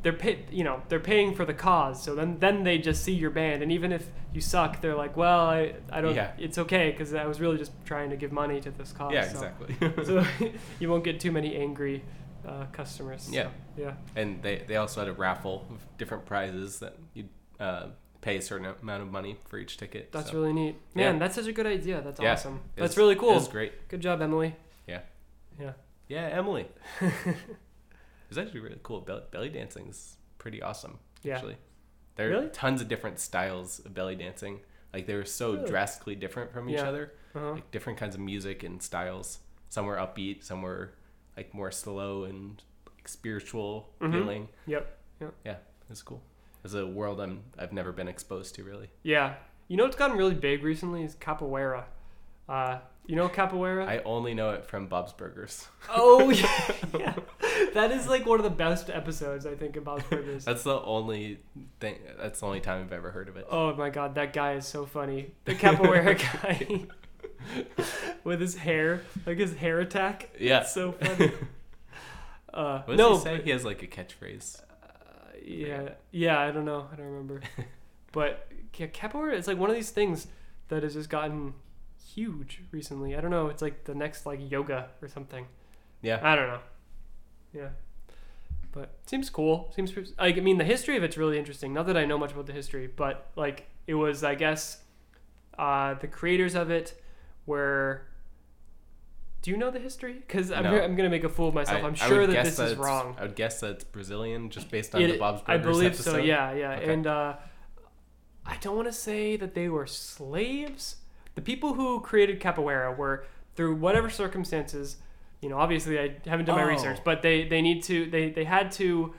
they're paying for the cause. So then they just see your band, and even if you suck, they're like, well, I don't. Yeah. It's okay because I was really just trying to give money to this cause. Yeah, exactly. So you won't get too many angry customers. So, yeah. And they also had a raffle of different prizes that you'd pay a certain amount of money for each ticket. That's really neat. Man, yeah. That's such a good idea. That's awesome. That's really cool. That's great. Good job, Emily. Yeah. Yeah, Emily. It's actually really cool. Belly dancing is pretty awesome, actually. There are tons of different styles of belly dancing. Like, they were so drastically different from each other. Uh-huh. Like, different kinds of music and styles. Some were upbeat, some were, like, more slow and like, spiritual feeling. Yep. Yeah, it's cool. It's a world I've never been exposed to, really. Yeah. You know what's gotten really big recently is capoeira. You know capoeira? I only know it from Bob's Burgers. Oh, yeah. That is, like, one of the best episodes, I think, of Bob's Burgers. That's the only time I've ever heard of it. Oh, my God. That guy is so funny. The capoeira guy with his hair. Like, his hair attack. Yeah. It's so funny. What does he say? He has, like, a catchphrase. Yeah, I don't know. I don't remember. But yeah, capoeira is like one of these things that has just gotten huge recently. I don't know. It's like the next like yoga or something. Yeah. I don't know. Yeah. But it seems cool. Like, I mean, the history of it's really interesting. Not that I know much about the history, but like it was, I guess, the creators of it were... Do you know the history? Because I'm going to make a fool of myself. I'm sure that this is wrong. I would guess that it's Brazilian, just based on the Bob's Burgers episode. I believe so, yeah. Okay. And I don't want to say that they were slaves. The people who created capoeira were, through whatever circumstances, you know, obviously I haven't done my research, but they had to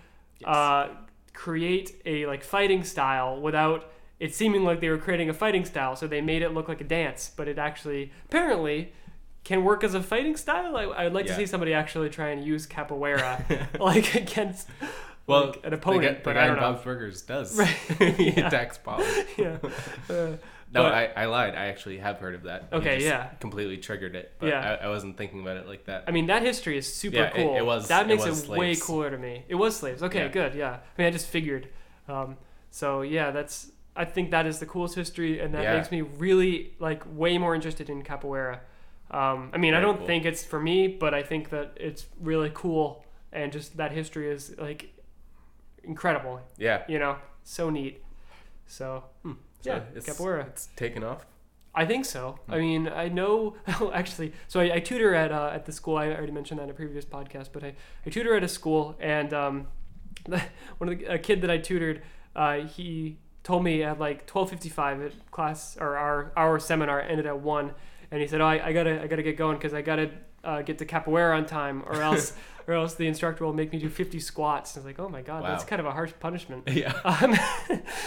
create a, like, fighting style without it seeming like they were creating a fighting style, so they made it look like a dance, but it actually, apparently... can work as a fighting style. I would like to see somebody actually try and use capoeira like against like, an opponent. The guy I don't know. Bob's Burgers does. Right. He attacks Bob. Yeah. I lied. I actually have heard of that. Okay, you just completely triggered it. But I wasn't thinking about it like that. I mean, that history is super cool. It was. That makes it way cooler to me. It was slaves. Okay, good. Yeah. I mean, I just figured. So yeah, that's. I think that is the coolest history, and that makes me really like way more interested in capoeira. I mean, I don't think it's for me, but I think that it's really cool, and just that history is like incredible. Yeah, you know, so neat. So capoeira, it's taken off. I think so. I mean, I know actually. So I tutor at the school. I already mentioned that in a previous podcast, but I tutor at a school, and a kid that I tutored, he told me at like 12:55 at class or our seminar ended at 1. And he said, I gotta get going because I gotta get to capoeira on time, or else the instructor will make me do 50 squats. And I was like, oh my God, that's kind of a harsh punishment. Yeah.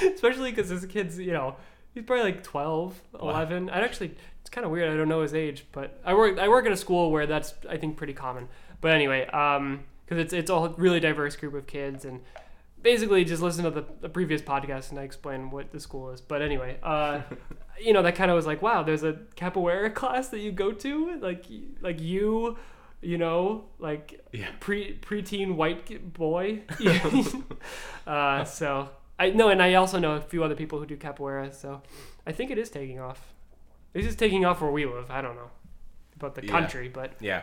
Especially because this kid's, you know, He's probably like 12, 11. Wow. I actually, it's kind of weird. I don't know his age, but I work at a school where that's, I think, pretty common. But anyway, because it's a really diverse group of kids, and basically just listen to the previous podcast and I explain what the school is. But anyway, you know, that kind of was like, wow, there's a capoeira class that you go to, like you know, like yeah. preteen white boy. So. I also know a few other people who do capoeira, so I think it is taking off. This is taking off where we live. I don't know about the country, but yeah,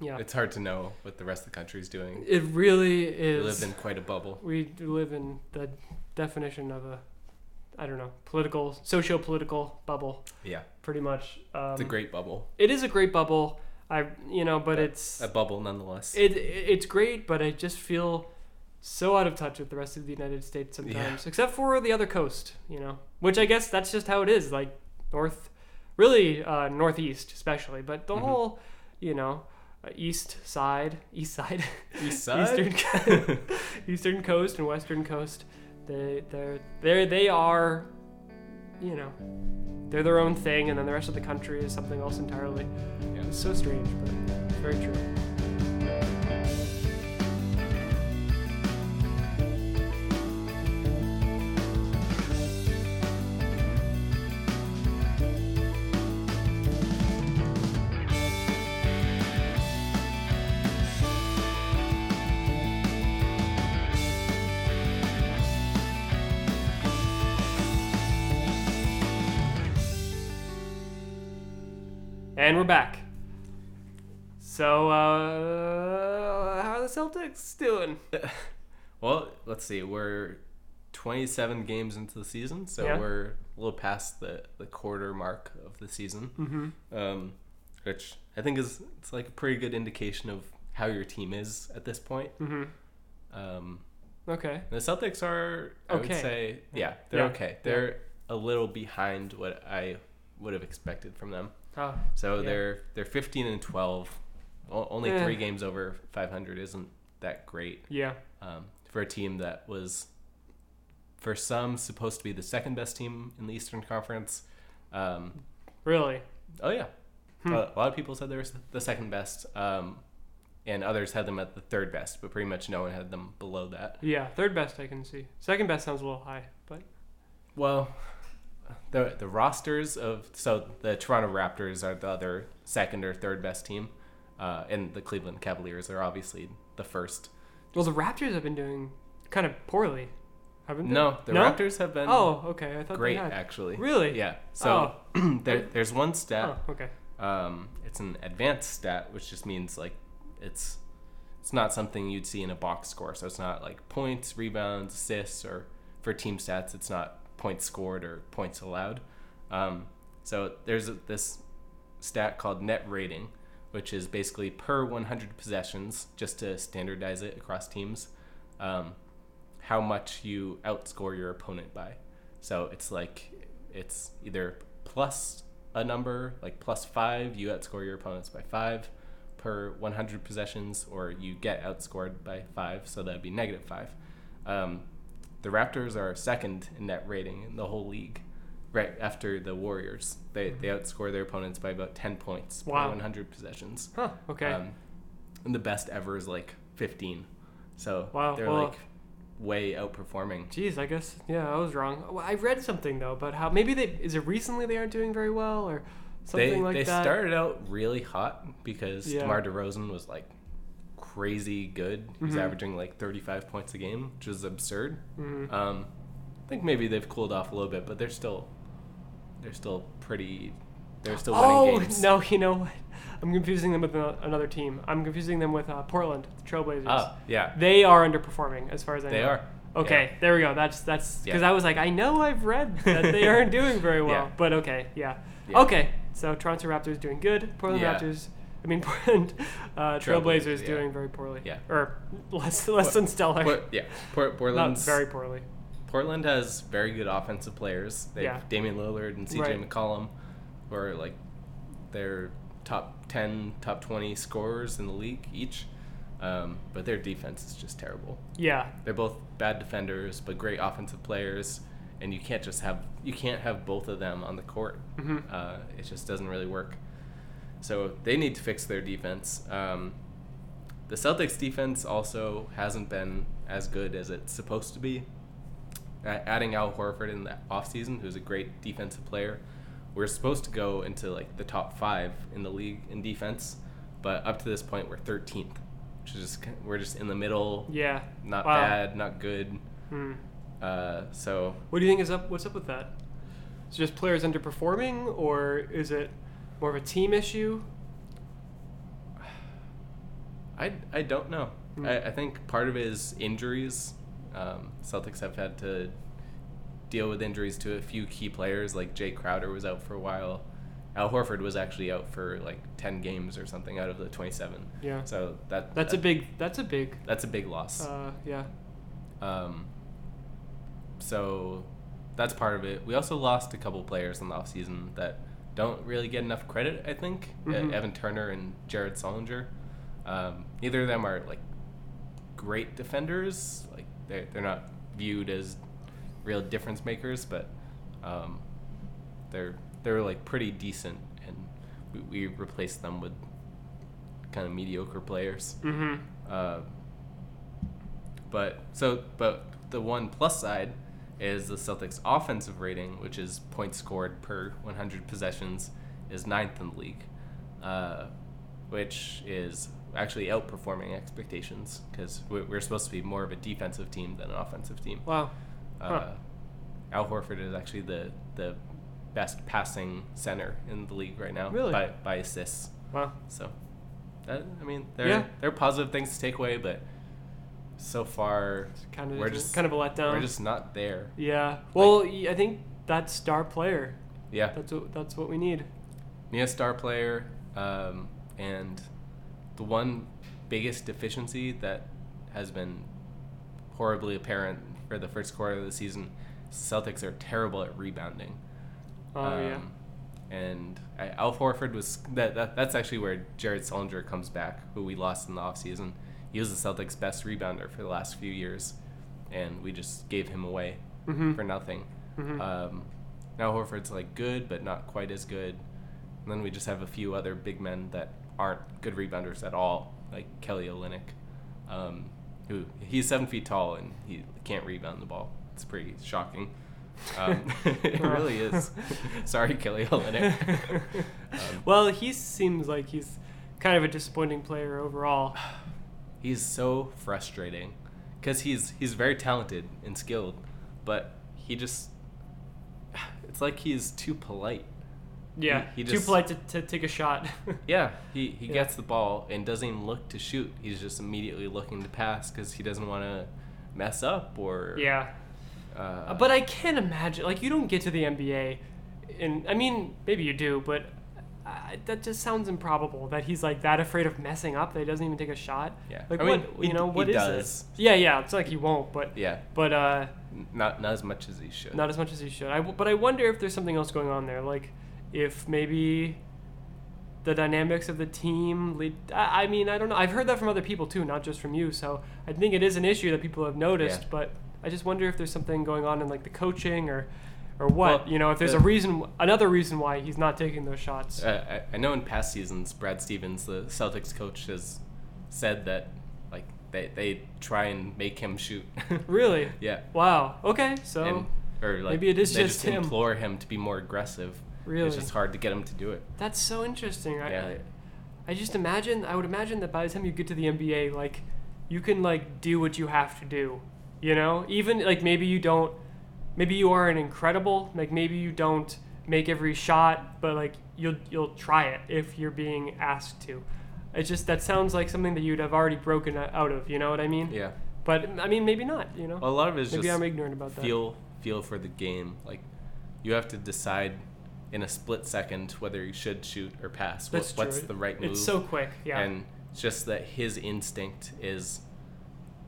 it's hard to know what the rest of the country is doing. It really is. We live in quite a bubble. We do live in the definition of a, I don't know, political, socio-political bubble. Yeah, pretty much. It's a great bubble. It is a great bubble. But it's a bubble nonetheless. It's great, but I just feel so out of touch with the rest of the United States sometimes, except for the other coast, you know, which I guess that's just how it is, like northeast especially, but the whole, you know, east side, eastern coast and western coast, they are, you know, they're their own thing, and then the rest of the country is something else entirely. Yeah. It's so strange, but it's very true. And we're back. So, how are the Celtics doing? Well, let's see. We're 27 games into the season, so we're a little past the quarter mark of the season, which I think it's like a pretty good indication of how your team is at this point. Okay. The Celtics are, I would say, they're okay. They're a little behind what I would have expected from them. Oh, so they're 15-12, only 3 games over 500 isn't that great. Yeah. For a team that was, for some, supposed to be the second best team in the Eastern Conference. Really? Oh yeah. A lot of people said they were the second best, and others had them at the third best, but pretty much no one had them below that. Yeah, third best I can see. Second best sounds a little high, but well. The rosters of, so the Toronto Raptors are the other second or third best team, and the Cleveland Cavaliers are obviously the first. Well, the Raptors have been doing kind of poorly, haven't they? No, the Raptors have been. Oh, okay. I thought great, they had. Actually. Really? Yeah. So there's one stat. Oh, okay. It's an advanced stat, which just means like it's not something you'd see in a box score. So it's not like points, rebounds, assists, or for team stats, it's not points scored or points allowed. So there's this stat called net rating, which is basically per 100 possessions, just to standardize it across teams, how much you outscore your opponent by. So it's like, it's either plus a number, like plus 5, you outscore your opponents by 5 per 100 possessions, or you get outscored by 5, so that'd be -5. The Raptors are second in net rating in the whole league, right after the Warriors. They outscore their opponents by about 10 points per 100 possessions. Huh, okay. And the best ever is like 15. So they're like way outperforming. Jeez, I guess, yeah, I was wrong. Well, I read something, though, about how maybe recently they aren't doing very well or something like that? They started out really hot because DeMar DeRozan was like crazy good. He's averaging like 35 points a game, which is absurd. I think maybe they've cooled off a little bit, but they're still winning games. No, you know what? I'm confusing them with another team. I'm confusing them with Portland, the Trailblazers. Oh, yeah. They are underperforming as far as I know. They are. Okay, there we go. That's because I was like, I know I've read that they aren't doing very well, but okay, Okay, so Toronto Raptors doing good, Portland Raptors. I mean, Portland Trailblazers doing very poorly. Yeah. Or less than stellar. Portland's not very poorly. Portland has very good offensive players. They have Damian Lillard and CJ McCollum, who are like their top 10, top 20 scorers in the league each. But their defense is just terrible. Yeah. They're both bad defenders, but great offensive players. and you can't have both of them on the court. Mm-hmm. It just doesn't really work. So they need to fix their defense. The Celtics defense also hasn't been as good as it's supposed to be. Adding Al Horford in the offseason, who's a great defensive player, we're supposed to go into like the top 5 in the league in defense, but up to this point we're 13th, which is we're just in the middle. Yeah, not bad, not good. Hmm. So what do you think is up? What's up with that? Is it just players underperforming, or is it more of a team issue? I don't know. Hmm. I think part of it is injuries. Celtics have had to deal with injuries to a few key players. Like Jay Crowder was out for a while. Al Horford was actually out for like 10 games or something out of the 27. Yeah. So that's a big loss. Yeah. So that's part of it. We also lost a couple players in the offseason that don't really get enough credit, I think. Mm-hmm. Evan Turner and Jared Solinger. Neither of them are like great defenders. Like they're not viewed as real difference makers, but they're like pretty decent, and we replaced them with kind of mediocre players. Mm-hmm. But the one plus side is the Celtics' offensive rating, which is points scored per 100 possessions, is 9th in the league, which is actually outperforming expectations because we're supposed to be more of a defensive team than an offensive team. Wow. Al Horford is actually the best passing center in the league right now. Really? By assists. Wow. So, they're positive things to take away, but so far we're just kind of a letdown. We're just not there. Yeah. Well, I think that star player. Yeah. That's what we need. Need a star player, and the one biggest deficiency that has been horribly apparent for the first quarter of the season, Celtics are terrible at rebounding. Oh, yeah. And Al Horford was... That's actually where Jared Solinger comes back, who we lost in the offseason. He was the Celtics' best rebounder for the last few years, and we just gave him away for nothing. Mm-hmm. Now Horford's like good, but not quite as good. And then we just have a few other big men that aren't good rebounders at all, like Kelly Olynyk. He's 7 feet tall, and he can't rebound the ball. It's pretty shocking. It really is. Sorry, Kelly Olynyk. Well, he seems like he's kind of a disappointing player overall. He's so frustrating because he's very talented and skilled, but he just... It's like he's too polite. Yeah, he just, too polite to take a shot. Yeah, he gets the ball and doesn't even look to shoot. He's just immediately looking to pass because he doesn't want to mess up or... Yeah. But I can't imagine, like, you don't get to the NBA, and I mean, maybe you do, but that just sounds improbable that he's like that afraid of messing up that he doesn't even take a shot. Yeah, like what is this? Yeah, it's like he won't, but yeah, but not as much as he should. Not as much as he should. But I wonder if there's something else going on there, like if maybe the dynamics of the team lead. I mean, I don't know. I've heard that from other people too, not just from you. So I think it is an issue that people have noticed, but. I just wonder if there's something going on in like the coaching or what, well, if there's another reason why he's not taking those shots. I know in past seasons, Brad Stevens, the Celtics coach, has said that like they try and make him shoot. Really? Yeah. Wow. Okay. So maybe it is just him. They just implore him to be more aggressive. Really? It's just hard to get him to do it. That's so interesting. Yeah. I would imagine that by the time you get to the NBA, like you can like do what you have to do. Even like maybe you aren't incredible, like maybe you don't make every shot, but like you'll try it if you're being asked to. It's just, that sounds like something that you'd have already broken out of, you know what I mean? Yeah. But I mean, maybe not, Well, a lot of it is maybe just I'm ignorant about that. Feel for the game. Like you have to decide in a split second whether you should shoot or pass. That's true. What's the right move? It's so quick, yeah. And it's just that his instinct is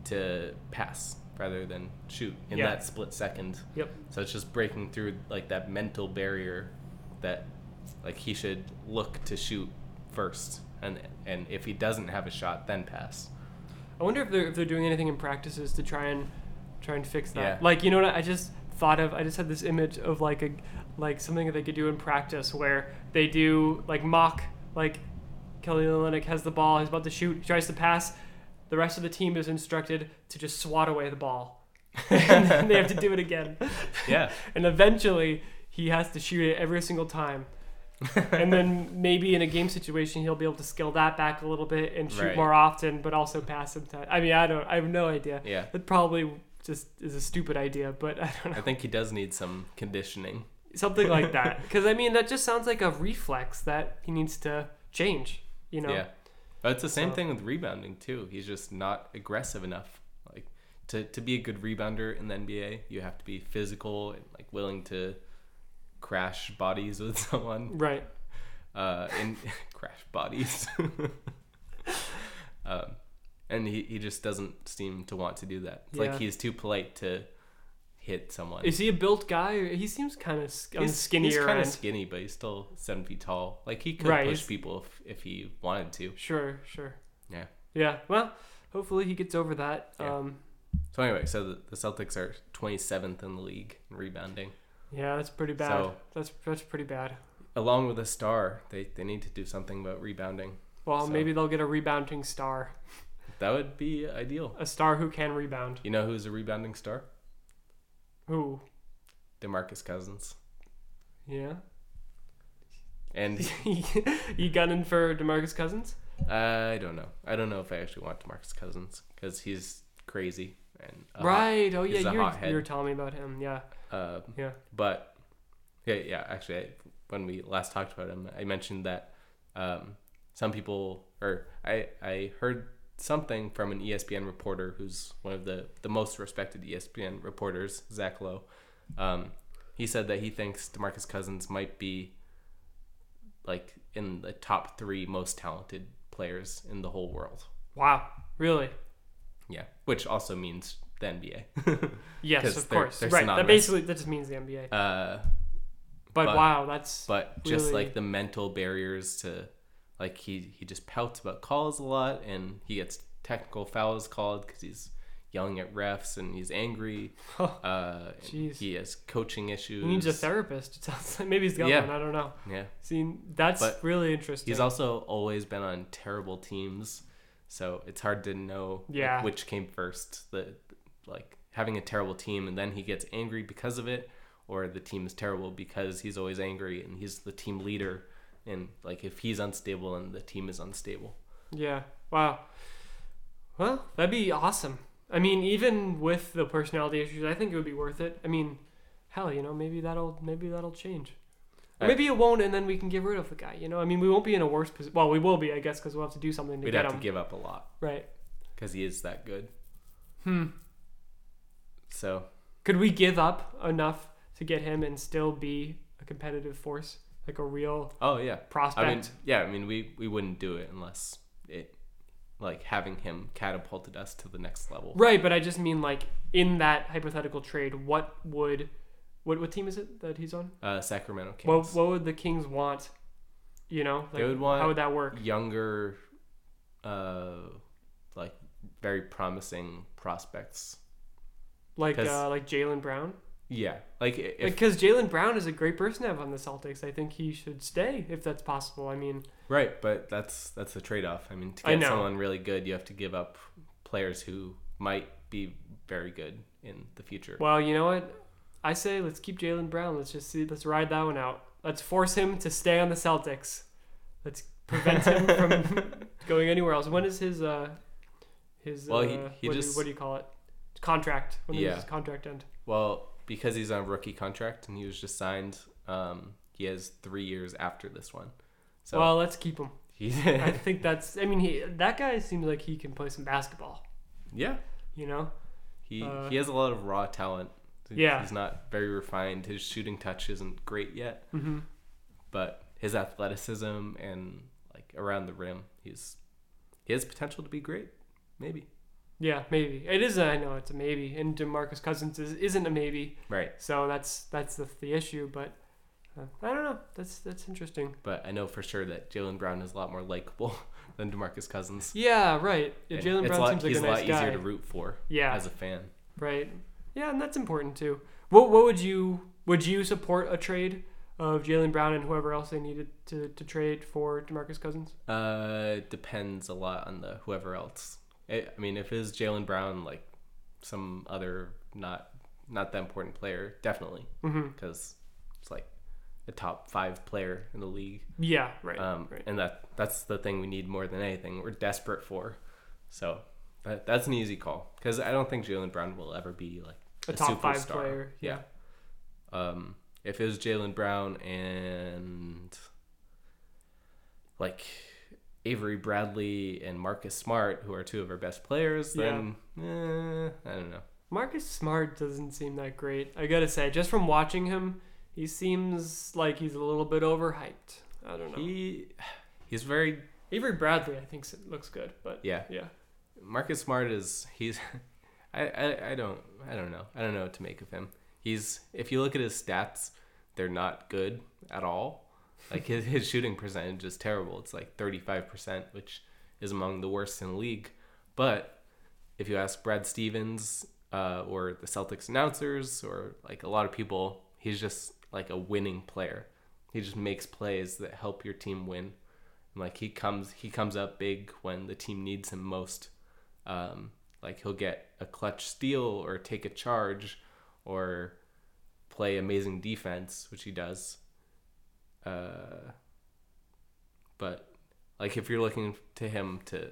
to pass rather than shoot in that split second. Yep. So it's just breaking through like that mental barrier that like he should look to shoot first, and if he doesn't have a shot, then pass. I wonder if they're doing anything in practices to try and fix that. Yeah. Like, you know what? I just thought of, I just had this image of like a, like something that they could do in practice where they do like mock, like Kelly Olynyk has the ball, he's about to shoot, he tries to pass, the rest of the team is instructed to just swat away the ball. And then they have to do it again. Yeah. And eventually he has to shoot it every single time. And then maybe in a game situation he'll be able to scale that back a little bit and shoot more often, but also pass sometimes. I mean, I have no idea. Yeah, it probably just is a stupid idea, but I don't know. I think he does need some conditioning, something like that, because I mean that just sounds like a reflex that he needs to change, you know. Yeah, but it's the same thing with rebounding too. He's just not aggressive enough. Like to be a good rebounder in the NBA, you have to be physical and like willing to crash bodies with someone, right? And crash bodies. And he just doesn't seem to want to do that. It's like he's too polite to hit someone. Is he a built guy? He seems kind of skinnier. He's kind of skinny, but he's still 7 feet tall. Like he could push people if he wanted to. Sure. Yeah. Well, hopefully he gets over that. Yeah. So anyway, so the Celtics are 27th in the league in rebounding. Yeah, that's pretty bad. So, that's pretty bad. Along with a star, they need to do something about rebounding. Well, maybe they'll get a rebounding star. That would be ideal. A star who can rebound. You know who's a rebounding star? Who? DeMarcus Cousins. Yeah. And you gunning for DeMarcus Cousins? I don't know. I don't know if I actually want DeMarcus Cousins because he's crazy. And right. Oh yeah, you were telling me about him. Yeah. But yeah. Actually, when we last talked about him, I mentioned that some people, or I heard something from an ESPN reporter who's one of the most respected ESPN reporters, Zach Lowe. He said that he thinks DeMarcus Cousins might be like in the top 3 most talented players in the whole world. Wow. Really? Yeah, which also means the NBA. Yes, of course. They're right. That just means the NBA. But wow, that's really... just like the mental barriers to, like he just pouts about calls a lot, and he gets technical fouls called because he's yelling at refs and he's angry. And he has coaching issues. He needs a therapist. It sounds like maybe he's got one. I don't know. Yeah. See, that's really interesting. He's also always been on terrible teams. So it's hard to know like, which came first, like having a terrible team and then he gets angry because of it, or the team is terrible because he's always angry and he's the team leader, and like if he's unstable and the team is unstable. Yeah. Wow. Well, that'd be awesome. I mean, even with the personality issues, I think it would be worth it. I mean, hell, you know, maybe that'll change. Maybe it won't, and then we can get rid of the guy, you know? I mean, we won't be in a worse position. Well, we will be, I guess, because we'll have to do something to get him. We'd have to give up a lot. Right. Because he is that good. So. Could we give up enough to get him and still be a competitive force? Like a real prospect? I mean, we wouldn't do it unless it, like, having him catapulted us to the next level. Right, but I just mean, like, in that hypothetical trade, what would... What team is it that he's on? Sacramento Kings. What would the Kings want? You know, like, they would want. How would that work? Younger, like very promising prospects. Like Jaylen Brown. Yeah, like because Jaylen Brown is a great person to have on the Celtics. I think he should stay if that's possible. I mean, right, but that's the trade-off. I mean, to get someone really good, you have to give up players who might be very good in the future. Well, you know what. I say let's keep Jaylen Brown. Let's ride that one out. Let's force him to stay on the Celtics. Let's prevent him from going anywhere else. When is his what do you call it? Contract. When does his contract end? Well, because he's on a rookie contract and he was just signed, he has 3 years after this one. So well, let's keep him. I think that guy seems like he can play some basketball. Yeah. You know? He has a lot of raw talent. Yeah, he's not very refined. His shooting touch isn't great yet, but his athleticism and like around the rim, he has potential to be great. Maybe. Yeah, maybe it is. I know it's a maybe, and DeMarcus Cousins isn't a maybe. Right. So that's the issue, but I don't know. That's interesting. But I know for sure that Jaylen Brown is a lot more likable than DeMarcus Cousins. Yeah, right. Jaylen Brown seems like a nice guy. He's a lot easier to root for. As a fan. Right. Yeah, and that's important too. What would you support a trade of Jaylen Brown and whoever else they needed to trade for DeMarcus Cousins? Depends a lot on the whoever else. I mean, if it's Jaylen Brown, like some other not that important player, definitely, because it's like a top 5 player in the league. Yeah, right. Right. And that's the thing we need more than anything. We're desperate for. So that's an easy call because I don't think Jaylen Brown will ever be like a top superstar. 5 player. Yeah. If it was Jaylen Brown and like Avery Bradley and Marcus Smart, who are two of our best players, then I don't know. Marcus Smart doesn't seem that great. I gotta say, just from watching him, he seems like he's a little bit overhyped. I don't know. He's very... Avery Bradley, I think, looks good, but yeah. Marcus Smart is... He's... I don't know. I don't know what to make of him. He's... If you look at his stats, they're not good at all. Like, his shooting percentage is terrible. It's like 35%, which is among the worst in the league. But if you ask Brad Stevens... or the Celtics announcers, or like a lot of people, he's just like a winning player. He just makes plays that help your team win. And like he comes up big when the team needs him most. Like he'll get a clutch steal or take a charge or play amazing defense, which he does. But like if you're looking to him to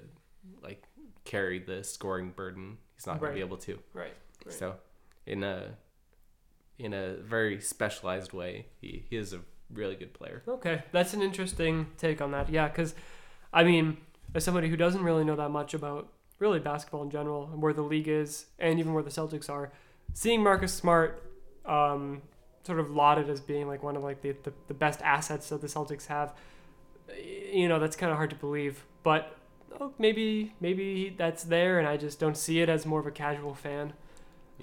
like carry the scoring burden, he's not going to be able to. Right. So in a very specialized way, he is a really good player. Okay. That's an interesting take on that. Yeah, because, I mean, as somebody who doesn't really know that much about really basketball in general and where the league is and even where the Celtics are, seeing Marcus Smart sort of lauded as being like one of like the best assets that the Celtics have, you know, that's kind of hard to believe. But... Oh, maybe that's there, and I just don't see it as more of a casual fan.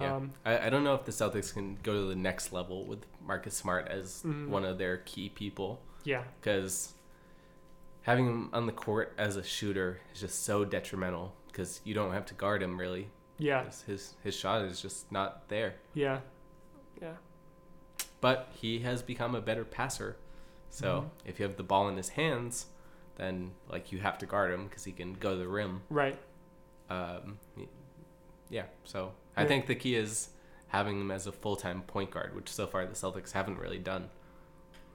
Yeah, I don't know if the Celtics can go to the next level with Marcus Smart as one of their key people. Yeah, because having him on the court as a shooter is just so detrimental because you don't have to guard him really. Yeah, his shot is just not there. Yeah. But he has become a better passer, so if you have the ball in his hands, then like you have to guard him because he can go to the rim. Right. Yeah. So I think the key is having him as a full-time point guard, which so far the Celtics haven't really done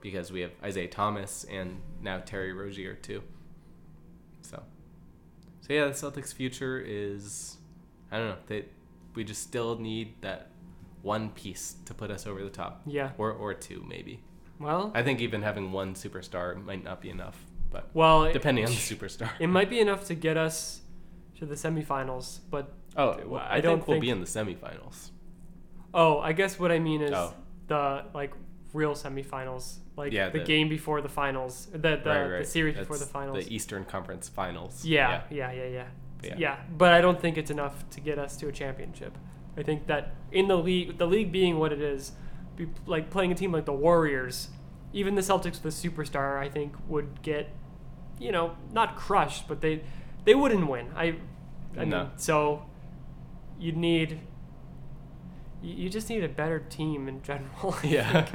because we have Isaiah Thomas and now Terry Rozier too. So yeah, the Celtics' future is, I don't know, we just still need that one piece to put us over the top. Yeah. Or two maybe. Well, I think even having one superstar might not be enough. But depending on the superstar, it might be enough to get us to the semifinals. But I think we'll be in the semifinals. Oh, I guess what I mean is the like real semifinals, like the game before the finals, the series before the finals, the Eastern Conference Finals. Yeah. But I don't think it's enough to get us to a championship. I think that in the league being what it is, like playing a team like the Warriors, even the Celtics with a superstar, I think, would get, you know, not crushed, but they wouldn't win. I mean, so you just need a better team in general. Yeah.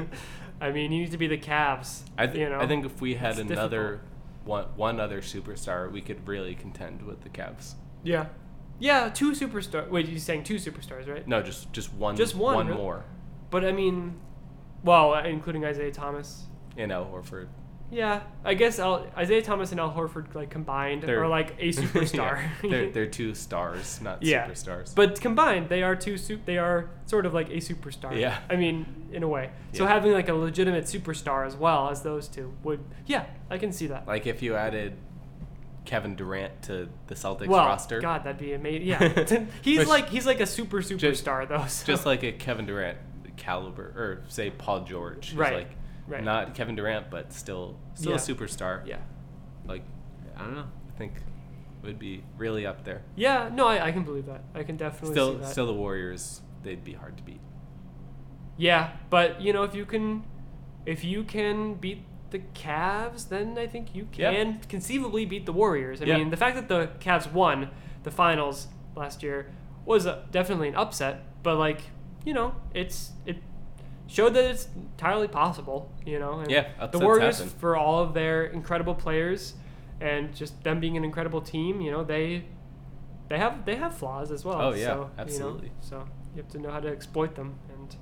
I mean, you need to be the Cavs. I think if we had another one other superstar, we could really contend with the Cavs. Yeah. Yeah, two superstars. Wait, you're saying two superstars, right? No, just one. Just one. One really? More. But I mean, well, including Isaiah Thomas. And Al Horford. Yeah, I guess Isaiah Thomas and Al Horford like combined are like a superstar. Yeah, they're two stars, not superstars. But combined, they are they are sort of like a superstar. Yeah, I mean, in a way. So having like a legitimate superstar as well as those two would. Yeah, I can see that. Like if you added Kevin Durant to the Celtics roster. God, that'd be amazing. Yeah, he's like a superstar though. So. Just like a Kevin Durant caliber, or say Paul George, who's like not Kevin Durant but still a superstar. Yeah, like I don't know, I think it would be really up there. Yeah, no, I can believe that. I can definitely see that. Still the Warriors, they'd be hard to beat. Yeah, but you know, if you can beat the Cavs, then I think you can conceivably beat the Warriors. I mean, the fact that the Cavs won the finals last year was definitely an upset, but like. you know, it showed that it's entirely possible, you know. And yeah, the Warriors, for all of their incredible players and just them being an incredible team, you know, they have flaws as well. Oh yeah, so, absolutely. You know, so you have to know how to exploit them, and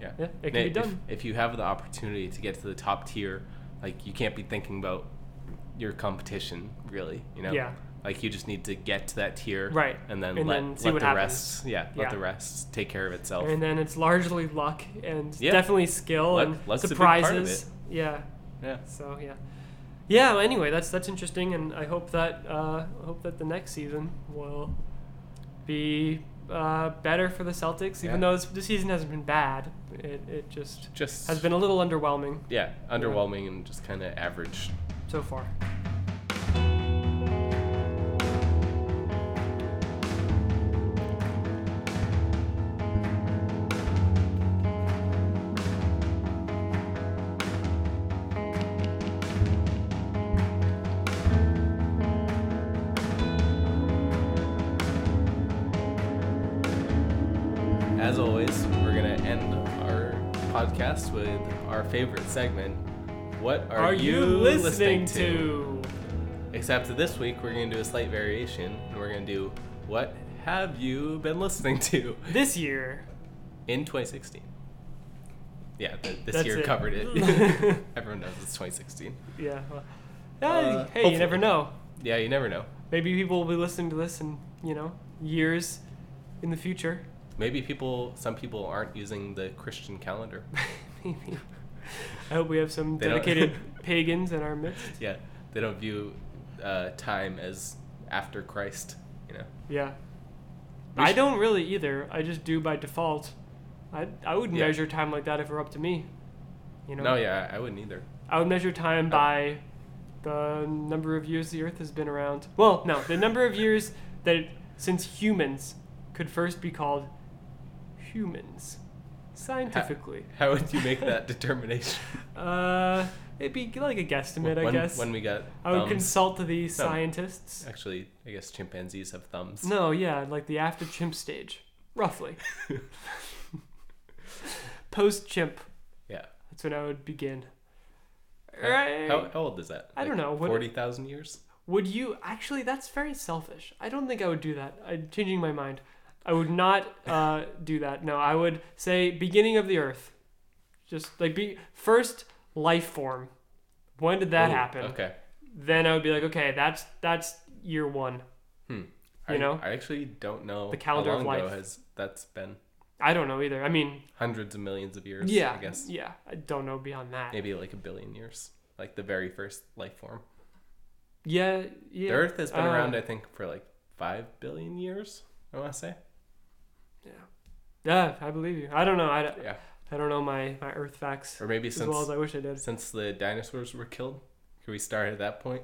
yeah it can be done. If you have the opportunity to get to the top tier, like, you can't be thinking about your competition, really, you know. Yeah. Like, you just need to get to that tier, right? And then let the rest take care of itself. And then it's largely luck and definitely skill and surprises. A big part of it. Yeah. So yeah. Well, anyway, that's interesting, and I hope that the next season will be better for the Celtics. Even though the season hasn't been bad, it just has been a little underwhelming. Yeah, underwhelming and just kind of average so far. With our favorite segment, what are you listening to? Except that this week we're going to do a slight variation, and we're going to do what have you been listening to this year in 2016. Yeah, this year covered it. Everyone knows it's 2016. Yeah. Well, hey, you never know. Yeah, you never know. Maybe people will be listening to this in, you know, years in the future. Maybe some people aren't using the Christian calendar. Maybe. I hope we have some dedicated pagans in our midst. Yeah, they don't view time as after Christ, you know. Yeah. I don't really either. I just do by default. I wouldn't measure time like that if it were up to me, you know. No, yeah, I wouldn't either. I would measure time by the number of years the Earth has been around. Well, no, the number of years since humans could first be called humans. Scientifically. How would you make that determination? It'd be like a guesstimate, I guess. When we got thumbs. I would consult the scientists. Actually, I guess chimpanzees have thumbs. No, yeah, like the after chimp stage, roughly. Post chimp. Yeah. That's when I would begin. Right. How old is that? I don't know. 40,000 years? Would you? Actually, that's very selfish. I don't think I would do that. I'm changing my mind. I would not do that. No, I would say beginning of the Earth. Just like first life form. When did that happen? Okay. Then I would be like, okay, that's year one. You know? I actually don't know the calendar of life. That's been. I don't know either. I mean, hundreds of millions of years, I guess. Yeah, I don't know beyond that. Maybe like a billion years. Like the very first life form. Yeah. The Earth has been around, I think, for like 5 billion years, I want to say. Yeah, I believe you. I don't know. I don't know my Earth facts as well as I wish I did. Since the dinosaurs were killed, can we start at that point?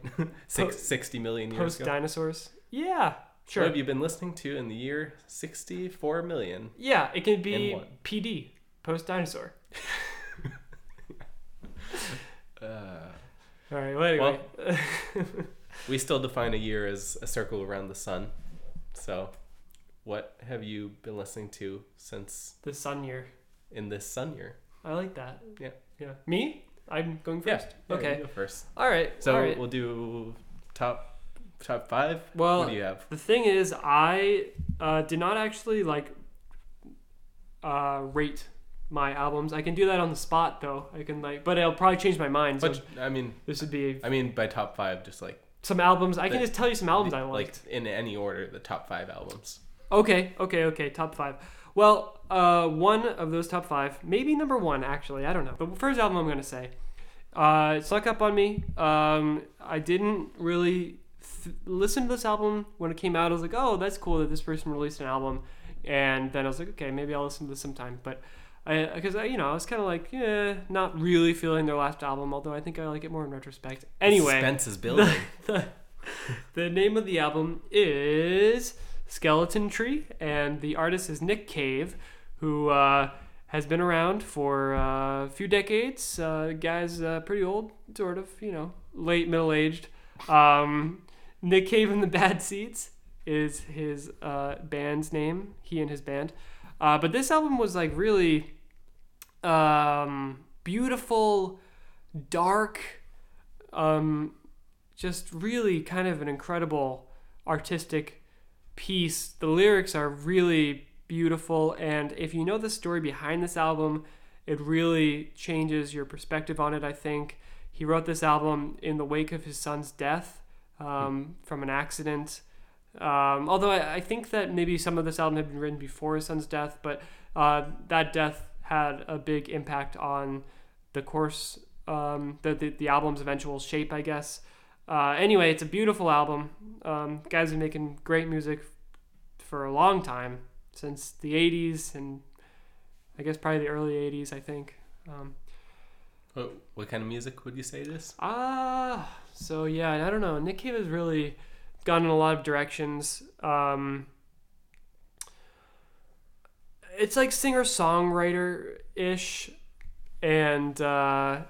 60 million years ago. Post-dinosaurs? Yeah, sure. What have you been listening to in the year 64 million? Yeah, it can be PD, post-dinosaur. All right, well, anyway. Well, we still define a year as a circle around the sun, so... What have you been listening to since the sun year? In this sun year, I like that. Yeah. Me? I'm going first. Yeah, okay. You go first. All right. So we'll do top five. Well, what do you have? The thing is, I did not actually rate my albums. I can do that on the spot though. I can but I'll probably change my mind. So this would be. I mean, by top five, just like some albums. I can just tell you some albums I liked. Like in any order, the top five albums. Okay, top five. Well, one of those top five, maybe number one, actually, I don't know. The first album I'm going to say, Suck Up On Me. I didn't really listen to this album when it came out. I was like, oh, that's cool that this person released an album. And then I was like, okay, maybe I'll listen to this sometime. But I was kind of like, not really feeling their last album, although I think I like it more in retrospect. Anyway. Suspense is building. The name of the album is... Skeleton Tree, and the artist is Nick Cave, who has been around for a few decades. Guy's pretty old, sort of, you know, late middle-aged. Nick Cave and the Bad Seeds is his band's name, he and his band. But this album was like really beautiful, dark, just really kind of an incredible artistic piece. The lyrics are really beautiful, and if you know the story behind this album, it really changes your perspective on it, I think. He wrote this album in the wake of his son's death from an accident. Although I think that maybe some of this album had been written before his son's death, but that death had a big impact on the course, the album's eventual shape, I guess. Anyway, it's a beautiful album. Guys have been making great music for a long time, since the 80s, and I guess probably the early 80s, I think. What kind of music would you say it is? I don't know. Nick Cave has really gone in a lot of directions. It's like singer-songwriter-ish, and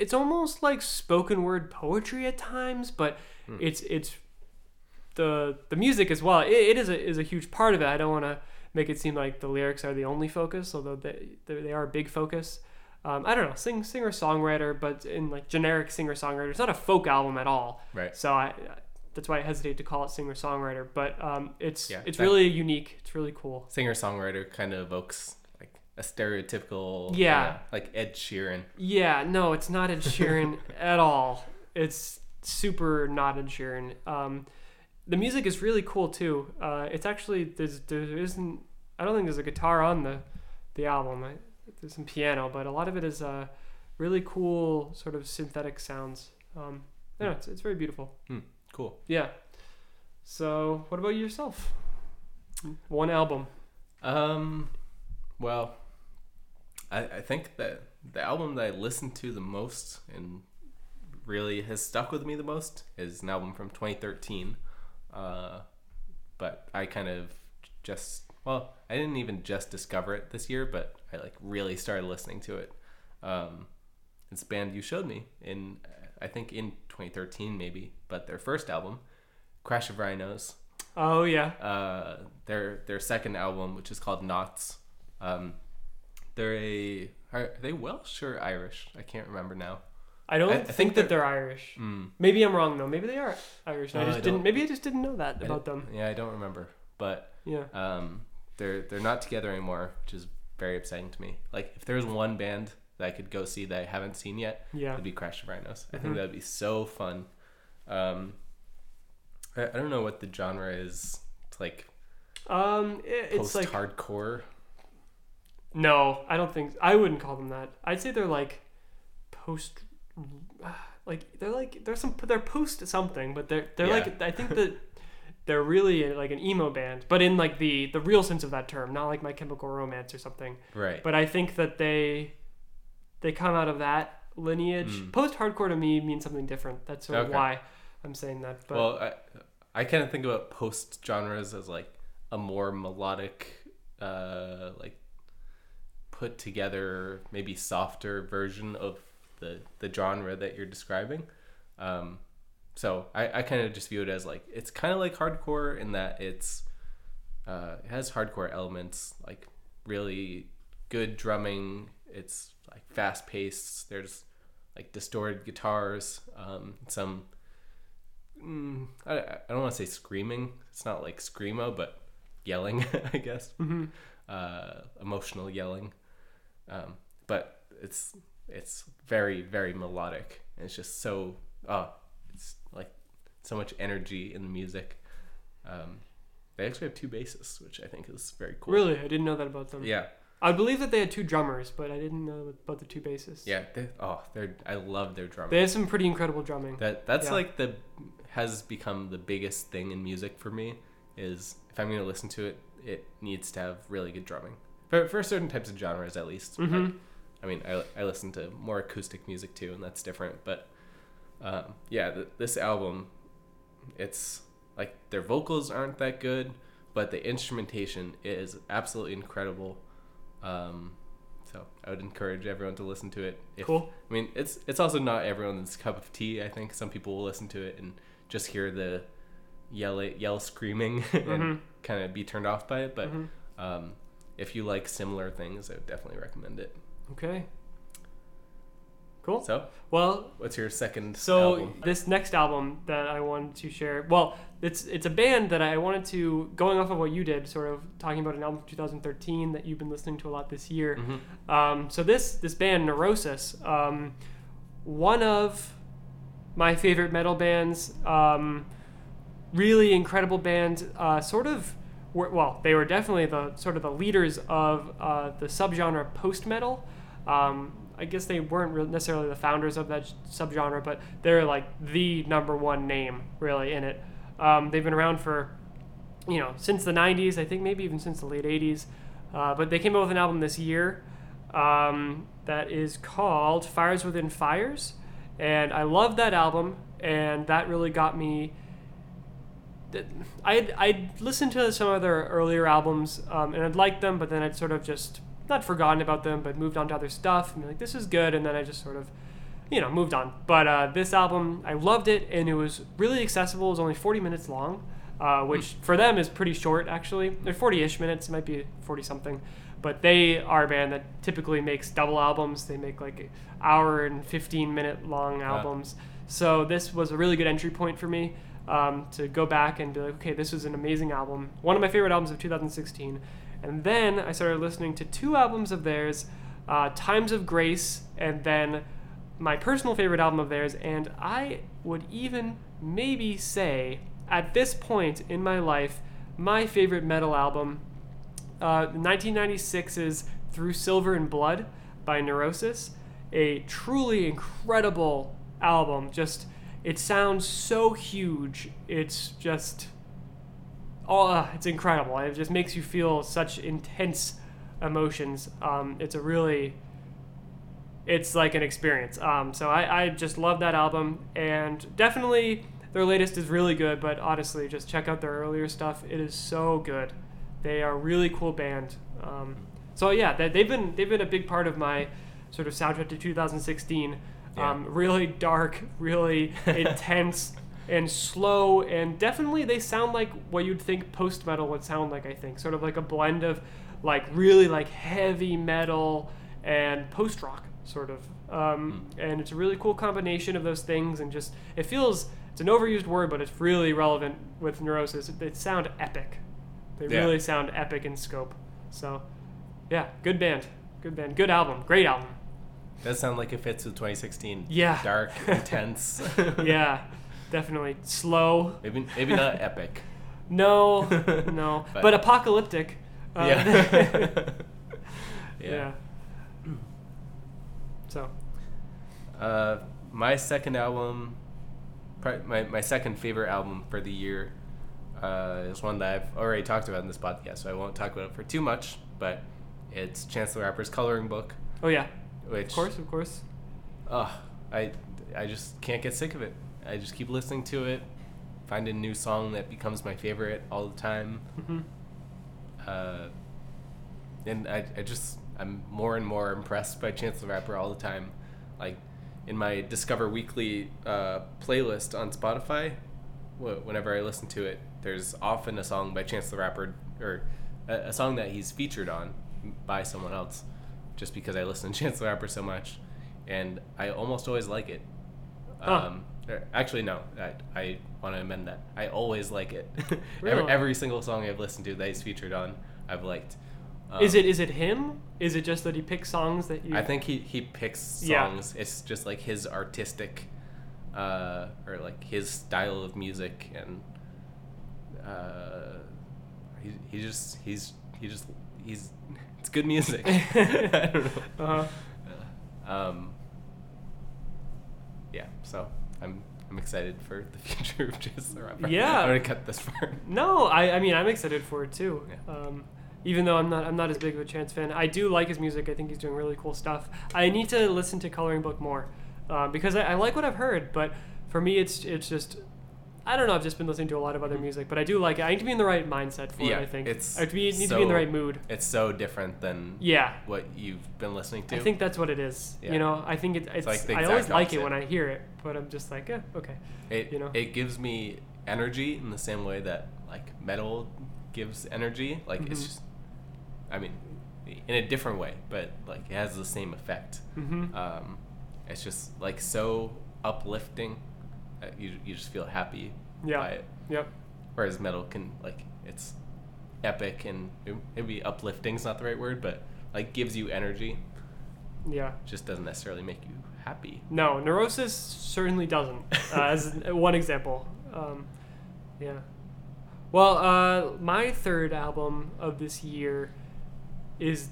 it's almost like spoken word poetry at times, but it's the music as well. It is a huge part of it. I don't want to make it seem like the lyrics are the only focus, although they are a big focus. I don't know, singer-songwriter, but in like generic singer-songwriter. It's not a folk album at all. Right. So that's why I hesitate to call it singer-songwriter, but it's really unique. It's really cool. Singer-songwriter kind of evokes like a stereotypical like Ed Sheeran. Yeah, no, it's not Ed Sheeran at all. It's super not Ed Sheeran. The music is really cool too. It's actually I don't think there's a guitar on the album. There's some piano, but a lot of it is really cool sort of synthetic sounds. It's very beautiful. Cool. Yeah. So, what about yourself? One album. Well, I think that the album that I listened to the most and really has stuck with me the most is an album from 2013. But I kind of I didn't even just discover it this year, but I like really started listening to it. It's a band you showed me in 2013 maybe, but their first album, Crash of Rhinos. Oh yeah. Their second album, which is called Knots. Are they Welsh or Irish? I can't remember now. I think they're Irish. Maybe I'm wrong though. Maybe they are Irish. I just didn't know that about them. Yeah, I don't remember. But yeah, they're not together anymore, which is very upsetting to me. Like if there was one band that I could go see that I haven't seen yet, it'd be Crash of Rhinos. I think that'd be so fun. I don't know what the genre is. It's like it's like hardcore. No, I don't think I wouldn't call them that. I'd say they're like post. They're post something, but they're like, I think that they're really like an emo band, but in like the real sense of that term, not like My Chemical Romance or something. Right. But I think that they come out of that lineage. Post hardcore to me means something different. That's sort of why I'm saying that. But I kind of think about post genres as like a more melodic, like put together, maybe softer version of the genre that you're describing. So I kind of just view it as like, it's kind of like hardcore in that it's it has hardcore elements, like really good drumming, it's like fast paced, there's like distorted guitars, I don't want to say screaming, it's not like screamo, but yelling I guess, emotional yelling, but it's very, very melodic, and it's just so it's like so much energy in the music. They actually have two bassists, which I think is very cool. Really? I didn't know that about them. Yeah, I believe that they had two drummers, but I didn't know about the two bassists. Yeah, I love their drumming. They have some pretty incredible drumming. That's like has become the biggest thing in music for me, is if I'm going to listen to it, it needs to have really good drumming for certain types of genres at least. Like, I mean, I listen to more acoustic music too, and that's different. But this album, it's like their vocals aren't that good, but the instrumentation is absolutely incredible. So I would encourage everyone to listen to it. Cool. I mean, it's also not everyone's cup of tea. I think some people will listen to it and just hear the yell screaming and kind of be turned off by it. But if you like similar things, I would definitely recommend it. Okay. Cool. So, well, what's your second album? This next album that I wanted to share, well, it's a band that I wanted to, going off of what you did, sort of talking about an album from 2013 that you've been listening to a lot this year. Mm-hmm. So this band, Neurosis, one of my favorite metal bands, really incredible band, they were definitely the leaders of the subgenre post-metal. I guess they weren't necessarily the founders of that subgenre, but they're like the number one name really in it. They've been around for, since the 90s, I think maybe even since the late 80s. But they came out with an album this year that is called Fires Within Fires. And I love that album. And that really got me... I'd listened to some of their earlier albums and I'd liked them, but then I'd sort of just... not forgotten about them, but moved on to other stuff and be like, this is good, and then I just sort of moved on. But this album, I loved it, and it was really accessible. It was only 40 minutes long, which for them is pretty short, actually. They're 40-ish minutes, it might be 40 something, but they are a band that typically makes double albums. They make like hour and 15 minute long albums. Wow. So this was a really good entry point for me to go back and be like, okay, this was an amazing album, one of my favorite albums of 2016. And then I started listening to two albums of theirs, Times of Grace, and then my personal favorite album of theirs. And I would even maybe say, at this point in my life, my favorite metal album, 1996's Through Silver and Blood by Neurosis. A truly incredible album. Just, it sounds so huge. It's just... oh, it's incredible. It just makes you feel such intense emotions. It's like an experience. So I just love that album, and definitely their latest is really good, but honestly, just check out their earlier stuff. It is so good. They are a really cool band. So yeah, they've been a big part of my sort of soundtrack to 2016. Yeah. Really dark, really intense, and slow, and definitely they sound like what you'd think post-metal would sound like, I think. Sort of like a blend of like really like heavy metal and post-rock, sort of. And it's a really cool combination of those things, and just, it feels, it's an overused word, but it's really relevant with Neurosis. They sound epic. They really sound epic in scope. So, yeah, good band, good album, great album. Does sound like it fits with 2016. Yeah. Dark, intense. Yeah. Definitely slow. Maybe not epic. No, but apocalyptic. Yeah. So, my second album, my second favorite album for the year, is one that I've already talked about in this podcast, so I won't talk about it for too much. But it's Chance the Rapper's Coloring Book. Oh yeah. Which of course. Oh, I just can't get sick of it. I just keep listening to it, find a new song that becomes my favorite all the time. Mm-hmm. And I'm more and more impressed by Chance the Rapper all the time. Like, in my Discover Weekly playlist on Spotify, whenever I listen to it, there's often a song by Chance the Rapper, or a song that he's featured on by someone else, just because I listen to Chance the Rapper so much, and I almost always like it. Actually, no. I want to amend that. I always like it. Really? Every single song I've listened to that he's featured on, I've liked. Is it him? Is it just that he picks songs that you... I think he picks songs. Yeah. It's just like his artistic, or like his style of music, and he's it's good music. I don't know. Uh-huh. Yeah. So. I'm excited for the future of Chance the Rapper. Yeah. I'm gonna cut this part. No, I mean, I'm excited for it too. Yeah. Even though I'm not as big of a Chance fan, I do like his music. I think he's doing really cool stuff. I need to listen to Coloring Book more, because I like what I've heard. But for me, it's just, I don't know. I've just been listening to a lot of other music, but I do like it. I need to be in the right mindset for it. I think I need to be in the right mood. It's so different than what you've been listening to. I think that's what it is. Yeah. I think it's like the exact I always like opposite. It when I hear it, but I'm just like, okay. It gives me energy in the same way that like metal gives energy. Like, it's just, I mean, in a different way, but like it has the same effect. Mm-hmm. It's just like so uplifting. You just feel happy by it. Yep. Whereas metal can like it's epic and maybe uplifting's not the right word, but like gives you energy. Yeah. Just doesn't necessarily make you happy. No, Neurosis certainly doesn't. As one example. Yeah. Well, my third album of this year is,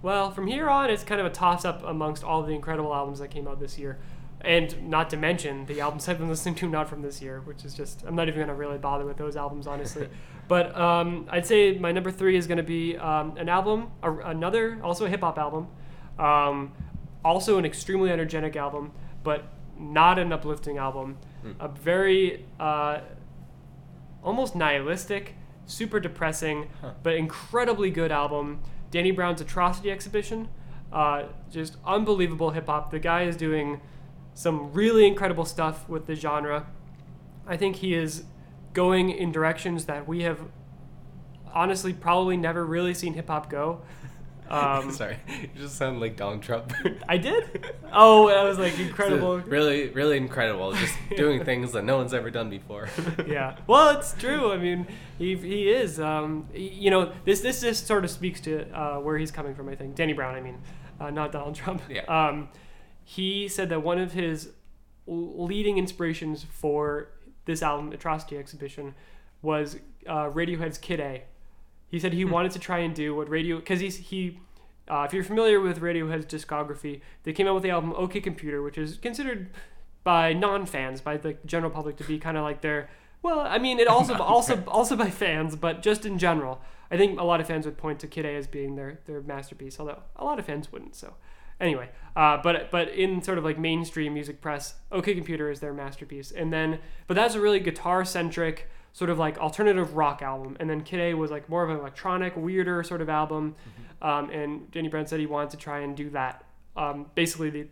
well, from here on, it's kind of a toss-up amongst all the incredible albums that came out this year. And not to mention the albums I've been listening to not from this year, which is just, I'm not even going to really bother with those albums, honestly. But I'd say my number three is going to be an album, also a hip-hop album, also an extremely energetic album, but not an uplifting album. A very... almost nihilistic, super depressing, but incredibly good album. Danny Brown's Atrocity Exhibition. Just unbelievable hip-hop. The guy is doing some really incredible stuff with the genre. I think he is going in directions that we have honestly probably never really seen hip-hop go. Sorry, you just sound like Donald Trump. I did? Oh, that was like incredible. Really, really incredible. Just doing things that no one's ever done before. Yeah. Well, it's true. I mean, he is. You know, this just sort of speaks to where he's coming from, I think. Danny Brown, I mean, not Donald Trump. Yeah. He said that one of his leading inspirations for this album, Atrocity Exhibition, was Radiohead's Kid A. He said he wanted to try and do what Radio... Because if you're familiar with Radiohead's discography, they came out with the album OK Computer, which is considered by non-fans, by the general public, to be kind of like their... Well, I mean, it also by fans, but just in general. I think a lot of fans would point to Kid A as being their masterpiece, although a lot of fans wouldn't, so... Anyway, but in sort of like mainstream music press, OK Computer is their masterpiece. And then... But that's a really guitar-centric... sort of like alternative rock album, and then Kid A was like more of an electronic, weirder sort of album. Mm-hmm. And Danny Brown said he wanted to try and do that. Basically,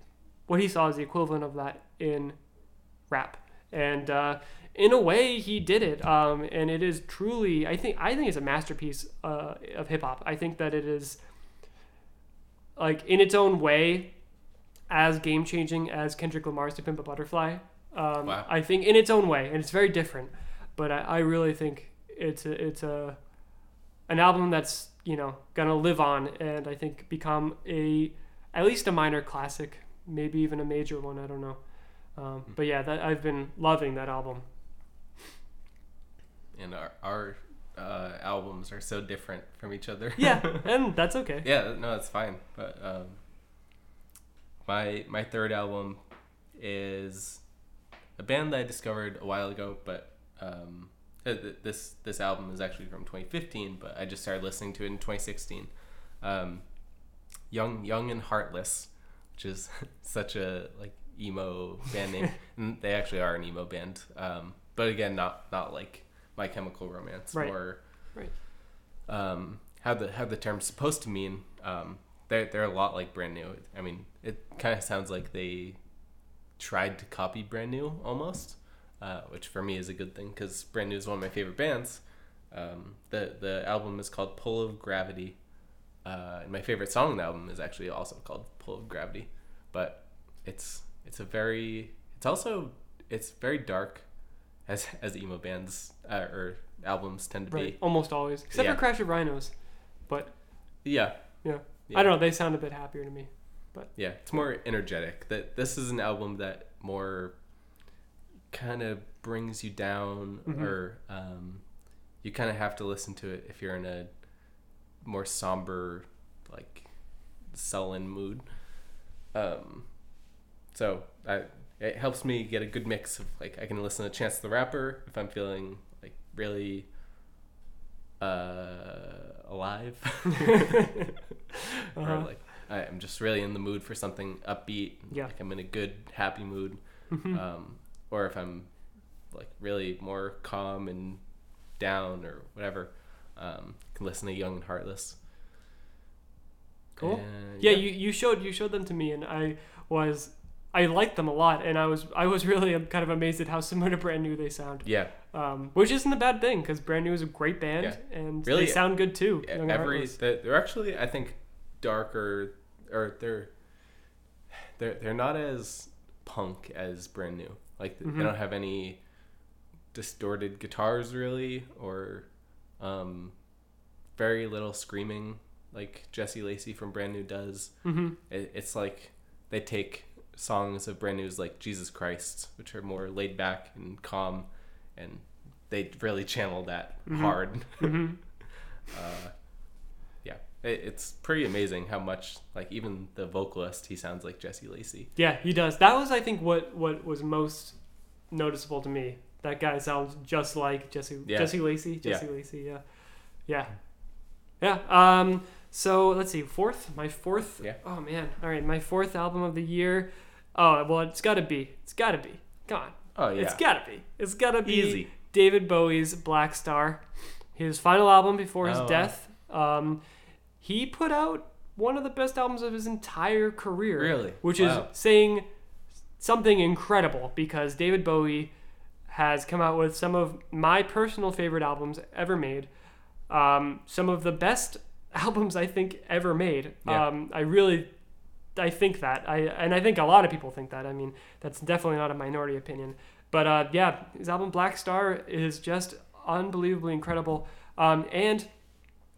what he saw is the equivalent of that in rap, and in a way, he did it. And it is truly, I think it's a masterpiece of hip hop. I think that it is like in its own way as game changing as Kendrick Lamar's "To Pimp a Butterfly." Wow. I think in its own way, and it's very different. But I really think it's an album that's, you know, gonna live on, and I think become at least a minor classic, maybe even a major one. I don't know, but yeah, I've been loving that album. And our albums are so different from each other. Yeah, and that's okay. Yeah, no, that's fine. But my third album is a band that I discovered a while ago, but. This album is actually from 2015, but I just started listening to it in 2016. Young and Heartless, which is such a like emo band name. And they actually are an emo band, but again, not like My Chemical Romance, right. Or right. How the term's supposed to mean. They're a lot like Brand New. I mean, it kind of sounds like they tried to copy Brand New almost. Which for me is a good thing because Brand New is one of my favorite bands. The album is called Pull of Gravity. And my favorite song on the album is actually also called Pull of Gravity. But it's very dark, as emo bands or albums tend to be. Almost always, except for Crash of Rhinos. But yeah, I don't know. They sound a bit happier to me. But yeah, it's more energetic. This is an album that more. Kind of brings you down, mm-hmm. or you kind of have to listen to it if you're in a more somber, like sullen mood. So it helps me get a good mix of like I can listen to Chance the Rapper if I'm feeling like really alive, uh-huh. or like I'm just really in the mood for something upbeat. Yeah, like I'm in a good happy mood. Mm-hmm. Or if I'm like really more calm and down or whatever, can listen to Young and Heartless. Cool. And, yeah, you showed them to me, and I liked them a lot, and I was really kind of amazed at how similar to Brand New they sound. Yeah, Which isn't a bad thing, because Brand New is a great band, and really, they sound good too. They're actually, I think, darker, or they're not as punk as Brand New. Like, they don't have any distorted guitars really, or very little screaming like Jesse Lacey from Brand New does. It's like they take songs of Brand New's like Jesus Christ, which are more laid back and calm, and they really channel that hard. It's pretty amazing how much, like, even the vocalist, he sounds like Jesse Lacey. Yeah, he does. That was, I think, what was most noticeable to me. That guy sounds just like Jesse Lacey. Yeah. Yeah. So let's see. My fourth. Yeah. Oh man. All right. My fourth album of the year. Oh well, it's gotta be. Come on. Oh yeah. It's gotta be. Easy. David Bowie's Black Star, his final album before his death. He put out one of the best albums of his entire career. Really? Which is saying something incredible, because David Bowie has come out with some of my personal favorite albums ever made. Some of the best albums I think ever made. I think that. And I think a lot of people think that. I mean, that's definitely not a minority opinion. But his album Black Star is just unbelievably incredible. And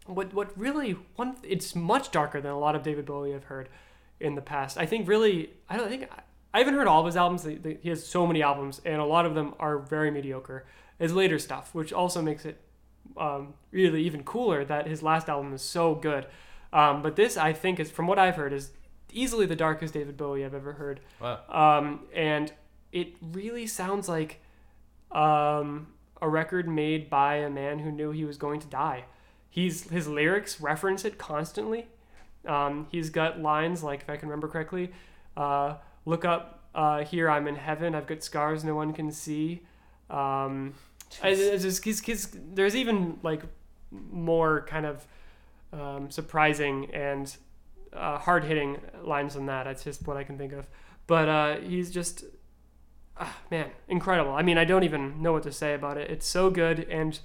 what really, it's much darker than a lot of David Bowie I've heard in the past. I think really, I haven't heard all of his albums. He has so many albums, and a lot of them are very mediocre. His later stuff, which also makes it really even cooler that his last album is so good. But this, I think, is, from what I've heard, is easily the darkest David Bowie I've ever heard. Wow. And it really sounds like a record made by a man who knew he was going to die. His lyrics reference it constantly. He's got lines like, if I can remember correctly, look up, here I'm in heaven, I've got scars no one can see. There's even like more kind of surprising and hard-hitting lines than that. That's just what I can think of. But he's just, incredible. I mean, I don't even know what to say about it. It's so good, and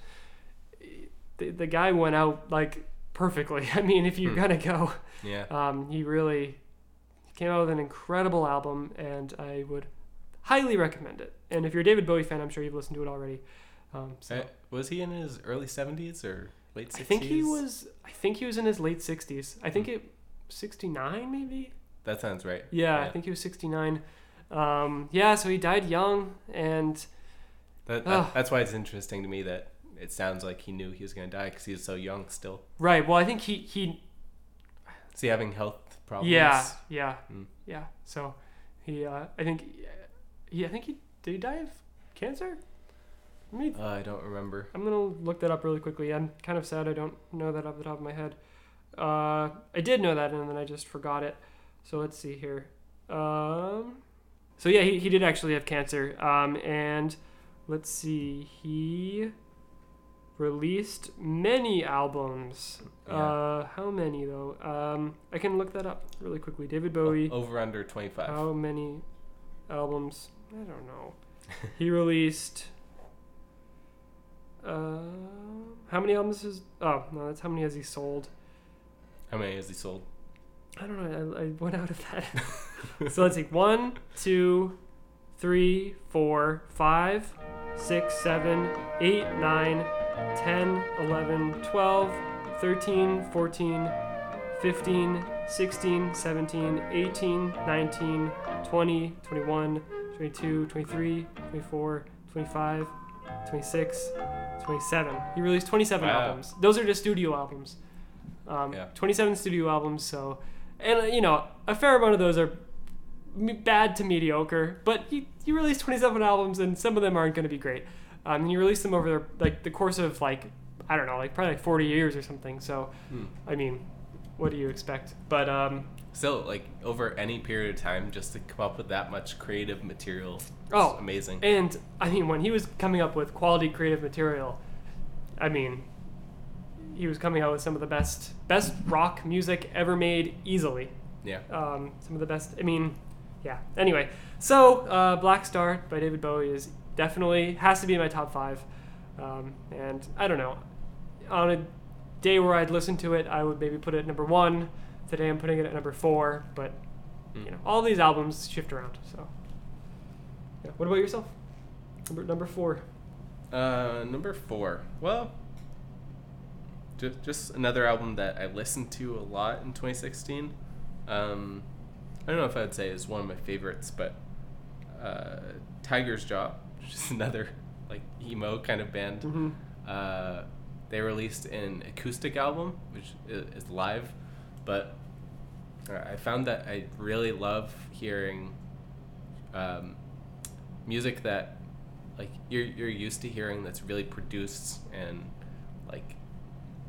the guy went out like perfectly. I mean, if you're gonna go, he really came out with an incredible album, and I would highly recommend it. And if you're a David Bowie fan, I'm sure you've listened to it already. Was he in his early 70s or late 60s? I think he was in his late 60s. I think it 69 maybe. That sounds right. Yeah, I think he was 69. So he died young, and that's why it's interesting to me that it sounds like he knew he was going to die, cuz he was so young still. Right. Well, I think is he having health problems? Yeah. So he did he die of cancer? I don't remember. I'm going to look that up really quickly. I'm kind of sad I don't know that off the top of my head. I did know that, and then I just forgot it. So let's see here. He did actually have cancer. And let's see. He released many albums. Yeah. How many, though? I can look that up really quickly. David Bowie. Over under 25. How many albums? I don't know. He released how many albums is? Oh no, that's how many has he sold. How many has he sold? I don't know. I went out of that. So let's see: 1, 2, 3, 4, 5, 6, 7, 8, 9, 10, 11, 12, 13, 14, 15, 16, 17, 18, 19, 20, 21. 22, 23, 24, 25, 26, 27. He released 27 albums. Those are just studio albums. 27 studio albums. So, and a fair amount of those are bad to mediocre. But he released 27 albums, and some of them aren't going to be great. And you release them over the course of probably 40 years or something. So, I mean, what do you expect? But still, over any period of time, just to come up with that much creative material is amazing. And, I mean, when he was coming up with quality creative material, I mean, he was coming out with some of the best rock music ever made easily. Yeah. Some of the best, I mean, yeah. Anyway, so Black Star by David Bowie has to be in my top 5. And I don't know, on a day where I'd listen to it, I would maybe put it at number one. Today I'm putting it at number four, but you know, all these albums shift around. So, yeah. What about yourself? Number four. Number four. Well, just another album that I listened to a lot in 2016. I don't know if I would say it's one of my favorites, but Tiger's Jaw, which is another like emo kind of band. Mm-hmm. They released an acoustic album, which is live, but I found that I really love hearing music that like you're used to hearing, that's really produced and like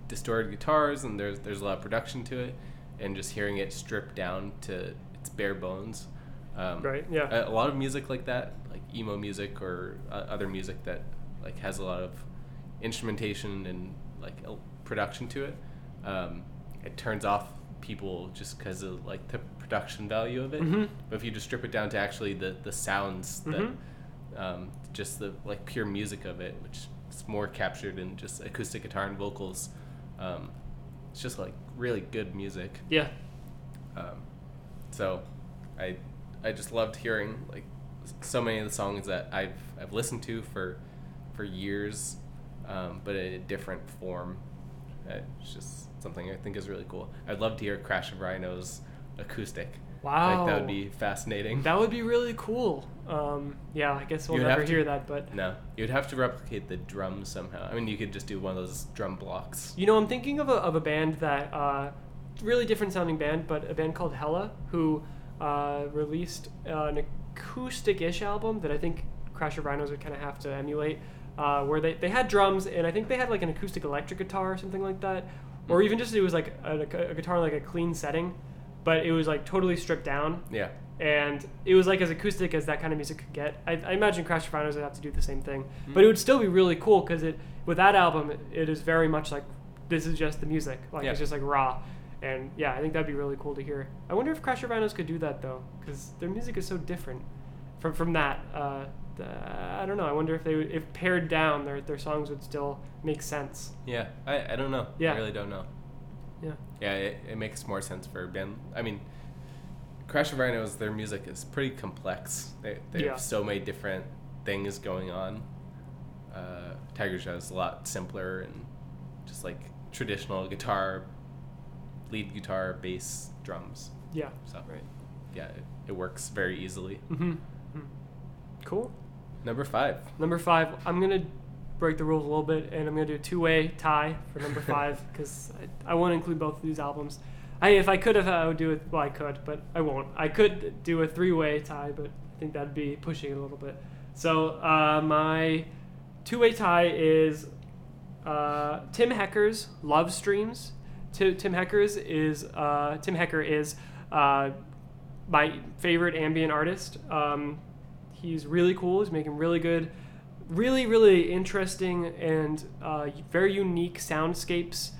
distorted guitars, and there's a lot of production to it, and just hearing it stripped down to its bare bones. Right. Yeah. A lot of music like that, like emo music or other music that like has a lot of instrumentation and like production to it, it turns off people just because of like the production value of it. Mm-hmm. But if you just strip it down to actually the sounds, mm-hmm. that just the like pure music of it, which is more captured in just acoustic guitar and vocals, it's just like really good music. Yeah. So I just loved hearing like so many of the songs that I've listened to for years, but in a different form. It's just something I think is really cool. I'd love to hear Crash of Rhinos acoustic. Wow. Like, that would be fascinating. That would be really cool. Yeah, I guess we'll never hear that, but... No. You'd have to replicate the drums somehow. I mean, you could just do one of those drum blocks. You know, I'm thinking of a band that... really different-sounding band, but a band called Hella, who released an acoustic-ish album that I think Crash of Rhinos would kind of have to emulate, where they had drums, and I think they had like an acoustic electric guitar or something like that, or even just it was like a guitar in like a clean setting, but it was like totally stripped down. Yeah. And it was like as acoustic as that kind of music could get. I imagine Crash of Rhinos would have to do the same thing, but it would still be really cool, because with that album, it is very much like this is just the music, like it's just like raw. And yeah, I think that'd be really cool to hear. I wonder if Crash of Rhinos could do that though, because their music is so different from that. I don't know. I wonder if they would, if pared down, their songs would still make sense. Yeah, I don't know. Yeah. I really don't know. Yeah. Yeah, it makes more sense for a band. I mean, Crash of Rhinos, their music is pretty complex. They have so many different things going on. Tiger's Jaw is a lot simpler and just like traditional guitar. Lead guitar, bass, drums. Yeah. So, right. Yeah, it works very easily. Mm-hmm. Mm-hmm. Cool. Number five. I'm going to break the rules a little bit, and I'm going to do a two-way tie for number five, because I want to include both of these albums. If I could have, I would do it. Well, I could, but I won't. I could do a three-way tie, but I think that'd be pushing it a little bit. So my two-way tie is Tim Hecker's Love Streams. Tim Hecker is my favorite ambient artist. He's really cool. He's making really good, really, really interesting and very unique soundscapes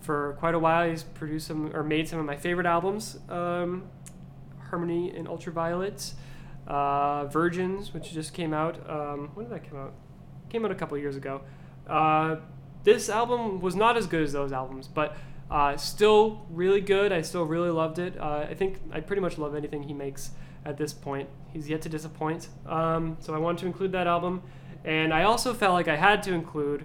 for quite a while. He's produced made some of my favorite albums. Harmony in Ultraviolet, Virgins, which just came out. When did that come out? Came out a couple years ago. This album was not as good as those albums, but still really good. I still really loved it. I think I pretty much love anything he makes at this point. He's yet to disappoint. So I wanted to include that album. And I also felt like I had to include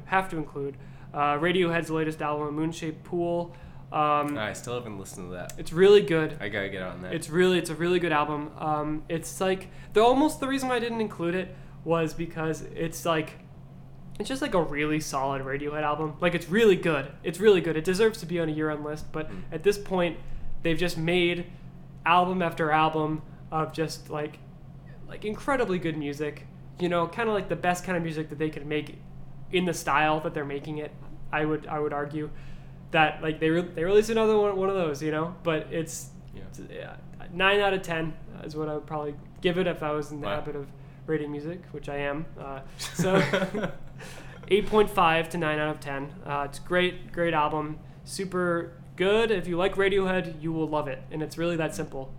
Radiohead's latest album, A Moon Shaped Pool. I still haven't listened to that. It's really good. I gotta get on that. It's a really good album. It's like, the reason why I didn't include it was because it's like, it's just like a really solid Radiohead album. Like, it's really good. It's really good. It deserves to be on a year-end list, but at this point, they've just made album after album of just like incredibly good music. You know, kind of like the best kind of music that they could make in the style that they're making it. I would argue that like they released another one of those. You know, but it's 9 out of 10 is what I would probably give it if I was in the habit of rating music, which I am. So 8.5 to 9 out of 10. It's great album. Super good. If you like Radiohead, you will love it. And it's really that simple.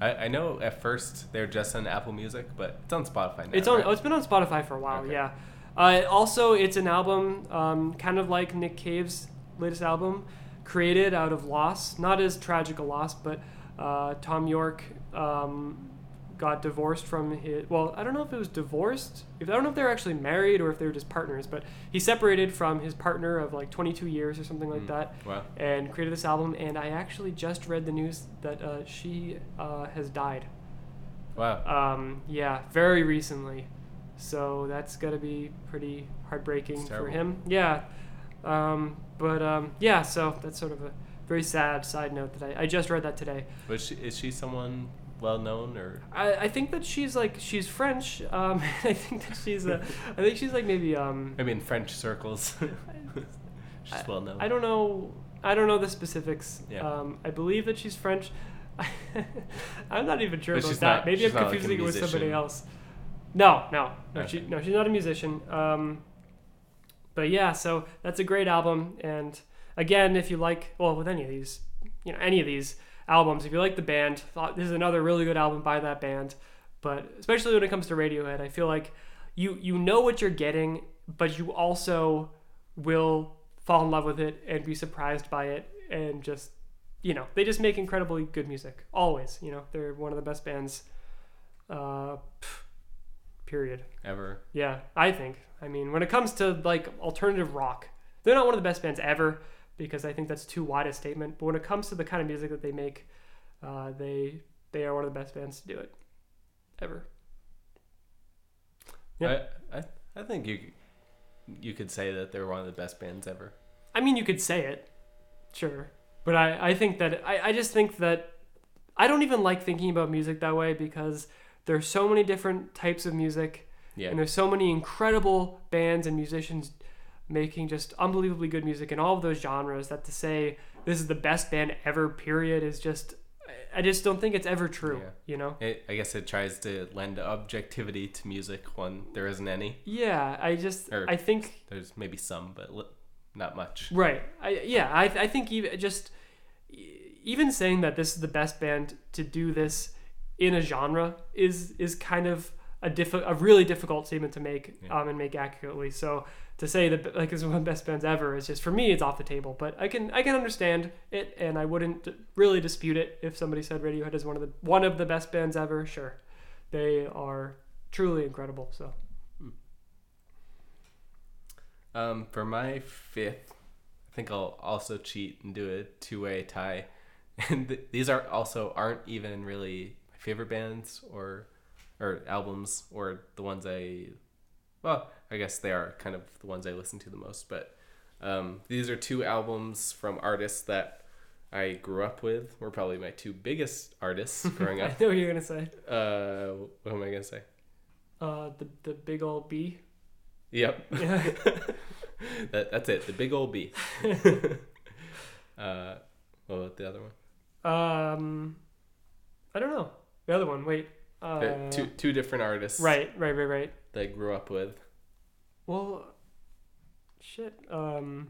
I know at first they were just on Apple Music, but it's on Spotify now. It's been on Spotify for a while, okay. Yeah. Also, it's an album kind of like Nick Cave's latest album, created out of loss. Not as tragic a loss, but Thom Yorke got divorced from his... Well, I don't know if it was divorced. I don't know if they were actually married or if they were just partners, but he separated from his partner of like 22 years or something like that. Wow. And created this album, and I actually just read the news that she has died. Wow. Yeah, very recently. So that's got to be pretty heartbreaking for him. Yeah. Yeah, so that's sort of a very sad side note that I just read that today. Is she someone well known, or? I think that she's French. I think she's like maybe. I mean, French circles. She's well known. I don't know the specifics. Yeah. I believe that she's French. I'm not even sure about that. Maybe I'm confusing it with somebody else. No, okay. She's not a musician. But yeah, so that's a great album. And again, if you like, well, with any of these, any of these albums, if you like the band, this is another really good album by that band. But especially when it comes to Radiohead, I feel like you know what you're getting, but you also will fall in love with it and be surprised by it, and just, they just make incredibly good music always. They're one of the best bands. Period. Ever. Yeah, I think. I mean, when it comes to like alternative rock, they're not one of the best bands ever, because I think that's too wide a statement. But when it comes to the kind of music that they make, they are one of the best bands to do it ever. Yeah. I think you could say that they're one of the best bands ever. I mean, you could say it, sure. But I think that I just think that I don't even like thinking about music that way, because there's so many different types of music, yeah. And there's so many incredible bands and musicians making just unbelievably good music in all of those genres, that to say this is the best band ever, period, is just, I just don't think it's ever true, yeah. I guess it tries to lend objectivity to music when there isn't any. Yeah, I think... There's maybe some, but not much. Right. I think even saying that this is the best band to do this in a genre is kind of a really difficult statement to make, yeah. And make accurately. So to say that like it's one of the best bands ever is just, for me, it's off the table. But I can understand it, and I wouldn't really dispute it if somebody said Radiohead is one of the best bands ever. Sure, they are truly incredible. So, for my fifth, I think I'll also cheat and do a two-way tie, and these aren't even really my favorite bands or albums, or the ones I guess they are kind of the ones I listen to the most, but these are two albums from artists that I grew up with, were probably my two biggest artists growing up. I know what you're going to say. What am I going to say? The big old B. Yep. Yeah. That's it, the big old B. What about the other one? I don't know. The other one, wait. Two different artists. Right. That I grew up with. Well, shit. Kanye?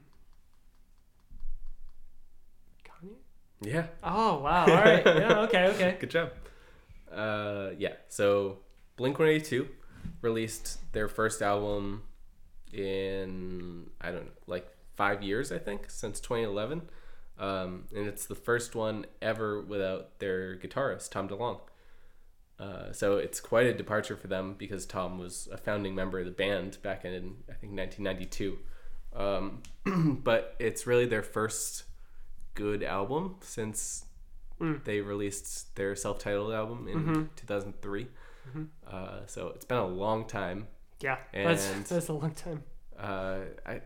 Yeah. Oh, wow. All right. Yeah, okay. Good job. Yeah. So Blink-182 released their first album in, I don't know, like 5 years, I think, since 2011. And it's the first one ever without their guitarist, Tom DeLonge. So it's quite a departure for them, because Tom was a founding member of the band back in, I think, 1992. But it's really their first good album since they released their self-titled album in 2003. Mm-hmm. So it's been a long time. Yeah, and, that's a long time.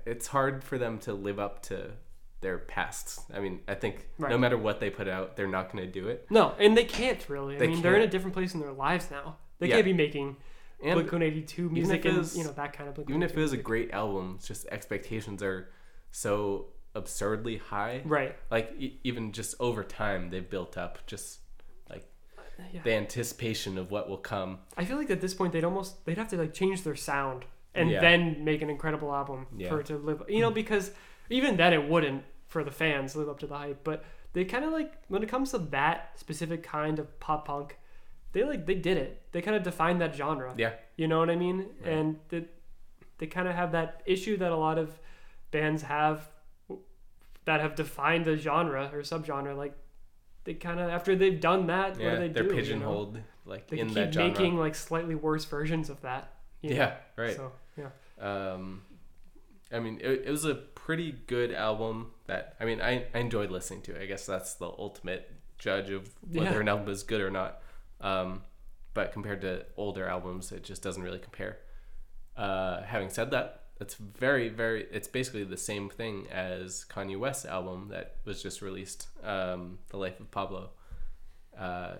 It's hard for them to live up to their past. I mean, I think no matter what they put out, they're not going to do it. No, and they can't really. I mean, they're in a different place in their lives now. They can't be making Blink-182 music and that kind of Blink-182. Even if it was a great album, it's just expectations are so absurdly high. Right. Like even just over time, they've built up just like the anticipation of what will come. I feel like at this point they'd have to like change their sound and then make an incredible album for it to live. Because even then it wouldn't, for the fans, live up to the hype. But they kind of like, when it comes to that specific kind of pop punk, they did it. They kind of defined that genre. Yeah. You know what I mean? Right. And They kind of have that issue that a lot of bands have that have defined a genre or subgenre. Like, they kind of, after they've done that, what do they do? They're pigeonholed, you know? Like, they in that genre. They keep making, like, slightly worse versions of that. You know? Right. So, yeah. I mean, it was a pretty good album that, I mean, I enjoyed listening to it. I guess that's the ultimate judge of whether an album is good or not. But compared to older albums, it just doesn't really compare. Having said that, it's very, very, it's basically the same thing as Kanye West's album that was just released, The Life of Pablo.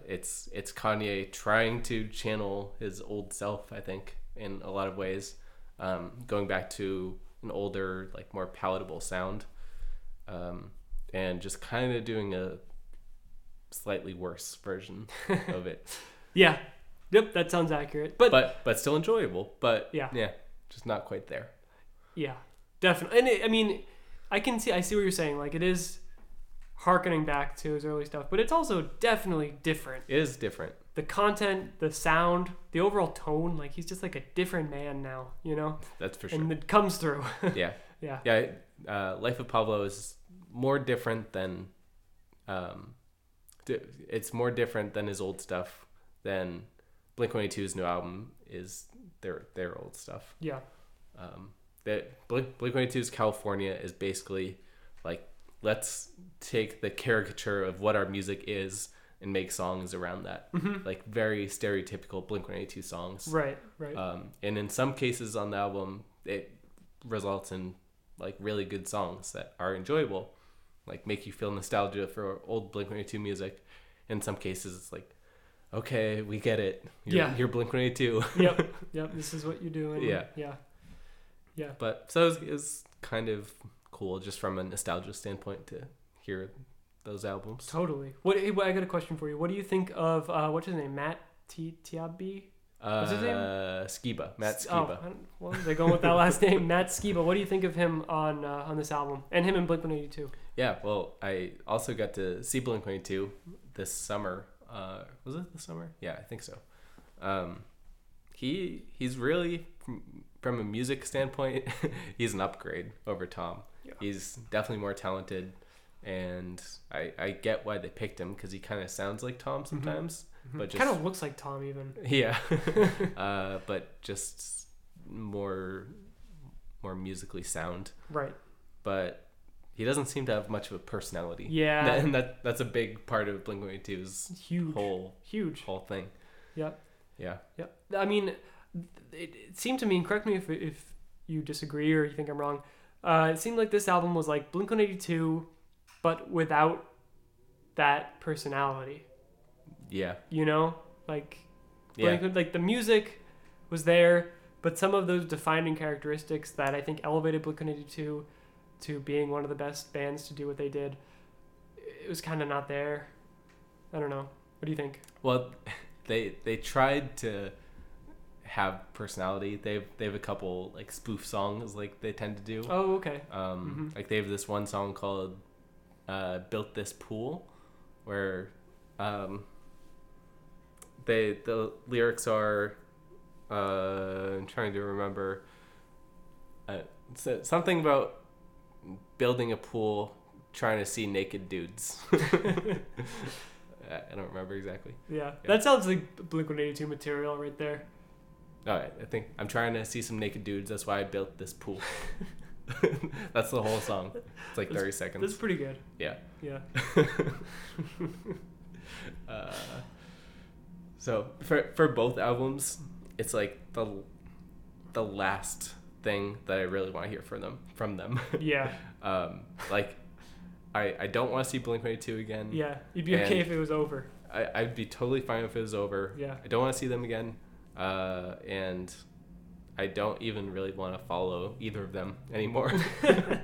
It's Kanye trying to channel his old self, I think, in a lot of ways, going back to an older, like, more palatable sound, and just kind of doing a slightly worse version of it. Yeah. Yep, that sounds accurate. But still enjoyable. But yeah, just not quite there. Yeah, definitely. And I mean, I see what you're saying. Like, it is hearkening back to his early stuff, but it's also definitely different. It is different. The content, the sound, the overall tone. Like, he's just like a different man now, you know? That's for sure. And it comes through. Yeah. Yeah. Life of Pablo is more different than, it's more different than his old stuff than Blink-182's new album is their old stuff. Yeah. That Blink-182's California is basically like, let's take the caricature of what our music is and make songs around that. Mm-hmm. Like, very stereotypical Blink-182 songs. Right. And in some cases on the album, it results in like really good songs that are enjoyable, like make you feel nostalgia for old Blink-182 music. In some cases, it's like, okay, we get it. You're Blink-182. Yep. This is what you're doing. Yeah. But so it was kind of cool, just from a nostalgia standpoint, to hear those albums. Totally. What I got a question for you. What do you think of what's his name? Matt Tiabi. What's his name? Skiba. Matt Skiba. Oh, what was I going with that last name? Matt Skiba. What do you think of him on this album, and him in Blink-182? Yeah. Well, I also got to see Blink-182 this summer. Was it the summer? Yeah, I think so. He's really, from a music standpoint, he's an upgrade over Tom. Yeah. He's definitely more talented, and I get why they picked him, because he kind of sounds like Tom sometimes, mm-hmm. but just kind of looks like Tom even. Yeah, but just more musically sound. Right. But he doesn't seem to have much of a personality. Yeah. And that's a big part of Blink-182's whole thing. Yep. I mean, it seemed to me, and correct me if you disagree or you think I'm wrong, it seemed like this album was like Blink-182, but without that personality. Yeah. You know? Like, like the music was there, but some of those defining characteristics that I think elevated Blink-182 to being one of the best bands to do what they did, it was kind of not there. I don't know. What do you think? Well, they tried to have personality. They have a couple like spoof songs like they tend to do. Oh, okay. Like, they have this one song called Built This Pool, where the lyrics are, I'm trying to remember, something about building a pool, trying to see naked dudes. I don't remember exactly. Yeah. That sounds like Blink-182 material right there. Alright, I think I'm trying to see some naked dudes, that's why I built this pool. That's the whole song. It's like 30 seconds. That's pretty good. Yeah. So for both albums, it's like the last thing that I really want to hear from them. Yeah. Like, I don't want to see Blink-182 again. Yeah, you'd be okay if it was over. I'd be totally fine if it was over. Yeah. I don't want to see them again, and I don't even really want to follow either of them anymore.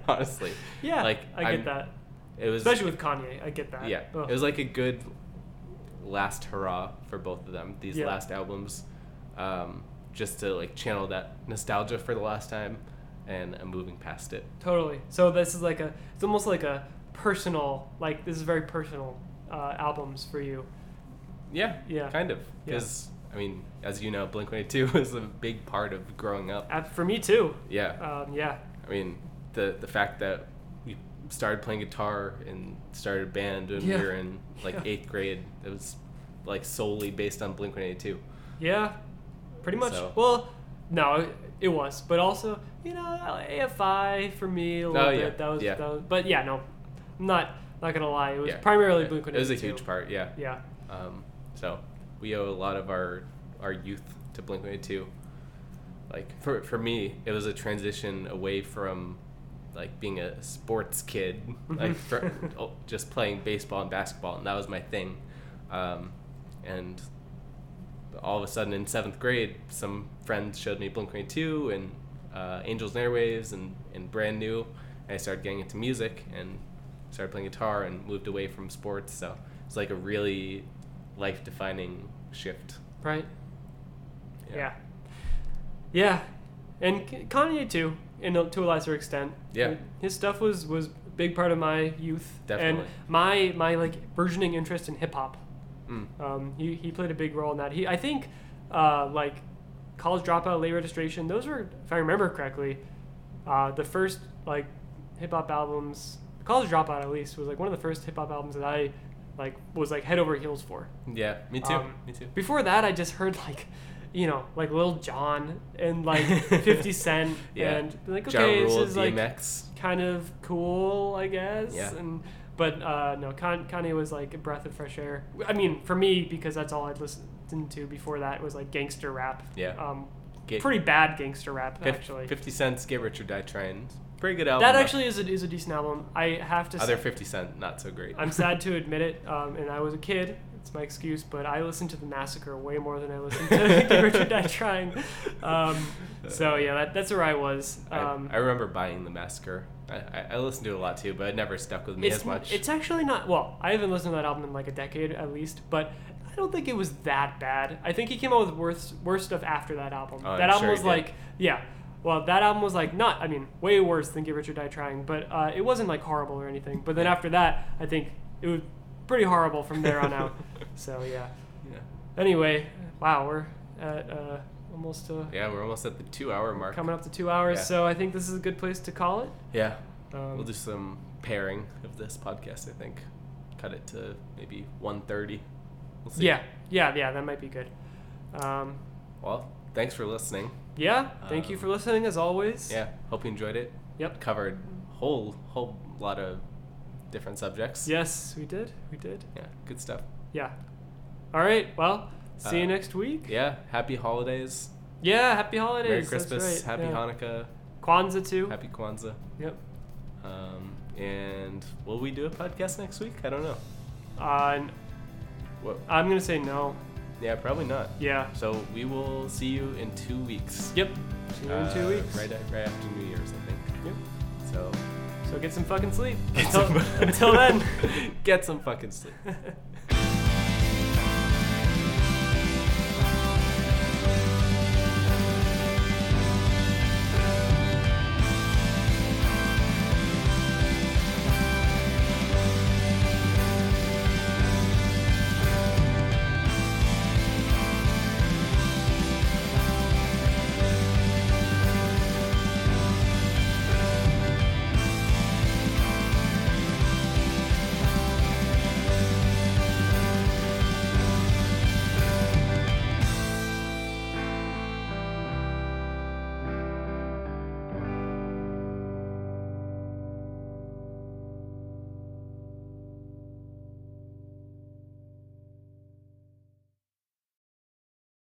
Honestly. Yeah. Like, I get that. It was, especially with Kanye. I get that. Yeah. Ugh. It was like a good last hurrah for both of them. These last albums. Just to like channel that nostalgia for the last time, and I'm moving past it. Totally. So this is like it's almost like a personal, like, this is very personal albums for you. Yeah. Kind of. Because I mean, as you know, Blink-182 was a big part of growing up. For me, too. Yeah. Yeah. I mean, the fact that we started playing guitar and started a band when we were in, like, 8th grade, it was, like, solely based on Blink-182. Yeah. Pretty much. So. Well, no, it was. But also, you know, AFI for me a little bit. That was, but, yeah, no, I'm not going to lie. It was primarily Blink-182. It was a huge part, yeah. Yeah. So... we owe a lot of our youth to Blink-182. Like, for me, it was a transition away from, like, being a sports kid, like, just playing baseball and basketball, and that was my thing. And all of a sudden, in 7th grade, some friends showed me Blink-182 and Angels and Airwaves and Brand New, and I started getting into music and started playing guitar and moved away from sports, so it's like a really... life-defining shift. Right. Yeah. And Kanye, too, to a lesser extent. Yeah. His stuff was a big part of my youth. Definitely. And my like, burgeoning interest in hip-hop. Mm. He played a big role in that. I think College Dropout, Late Registration, those were, if I remember correctly, the first, like, hip-hop albums. College Dropout, at least, was, like, one of the first hip-hop albums that I... like was like head over heels for. Yeah, me too. Before that, I just heard like Lil Jon and like 50 Cent and like okay, Ja Rule, this is like DMX. Kind of cool, I guess. Yeah. But no, Kanye was like a breath of fresh air. I mean, for me because that's all I'd listened to before that was like gangster rap. Yeah. Pretty bad gangster rap actually. 50 Cent's "Get Rich or Die Tryin'." Pretty good album. That actually is a decent album. I have to say. Other 50 Cent, not so great. I'm sad to admit it, and I was a kid. It's my excuse, but I listened to The Massacre way more than I listened to Get Rich or Die Trying. So, yeah, that's where I was. I remember buying The Massacre. I listened to it a lot, too, but it never stuck with me as much. It's actually not... Well, I haven't listened to that album in like a decade, at least, but I don't think it was that bad. I think he came out with worse stuff after that album. Oh, that I'm album sure was like... Yeah. Well, that album was, like, not... I mean, way worse than Get Rich or Die Trying, but it wasn't, like, horrible or anything. But then after that, I think it was pretty horrible from there on out. So, yeah. Anyway, wow, we're at almost... we're almost at the 2-hour mark. Coming up to 2 hours, so I think this is a good place to call it. Yeah. We'll do some pairing of this podcast, I think. Cut it to maybe 1:30. We'll see. Yeah, that might be good. Well, thanks for listening. Yeah, thank you for listening, as always. Yeah, hope you enjoyed it. Yep. Covered whole lot of different subjects. Yes, we did. Yeah, good stuff. Yeah. All right, well, see you next week. Yeah, happy holidays. Yeah, happy holidays. Merry Christmas, right. Happy Hanukkah. Kwanzaa, too. Happy Kwanzaa. Yep. And will we do a podcast next week? I don't know. I'm going to say no. Yeah, probably not. Yeah. So we will see you in 2 weeks. Yep. See you in 2 weeks. Right after New Year's, I think. Yep. So get some fucking sleep. Until then. Get some fucking sleep.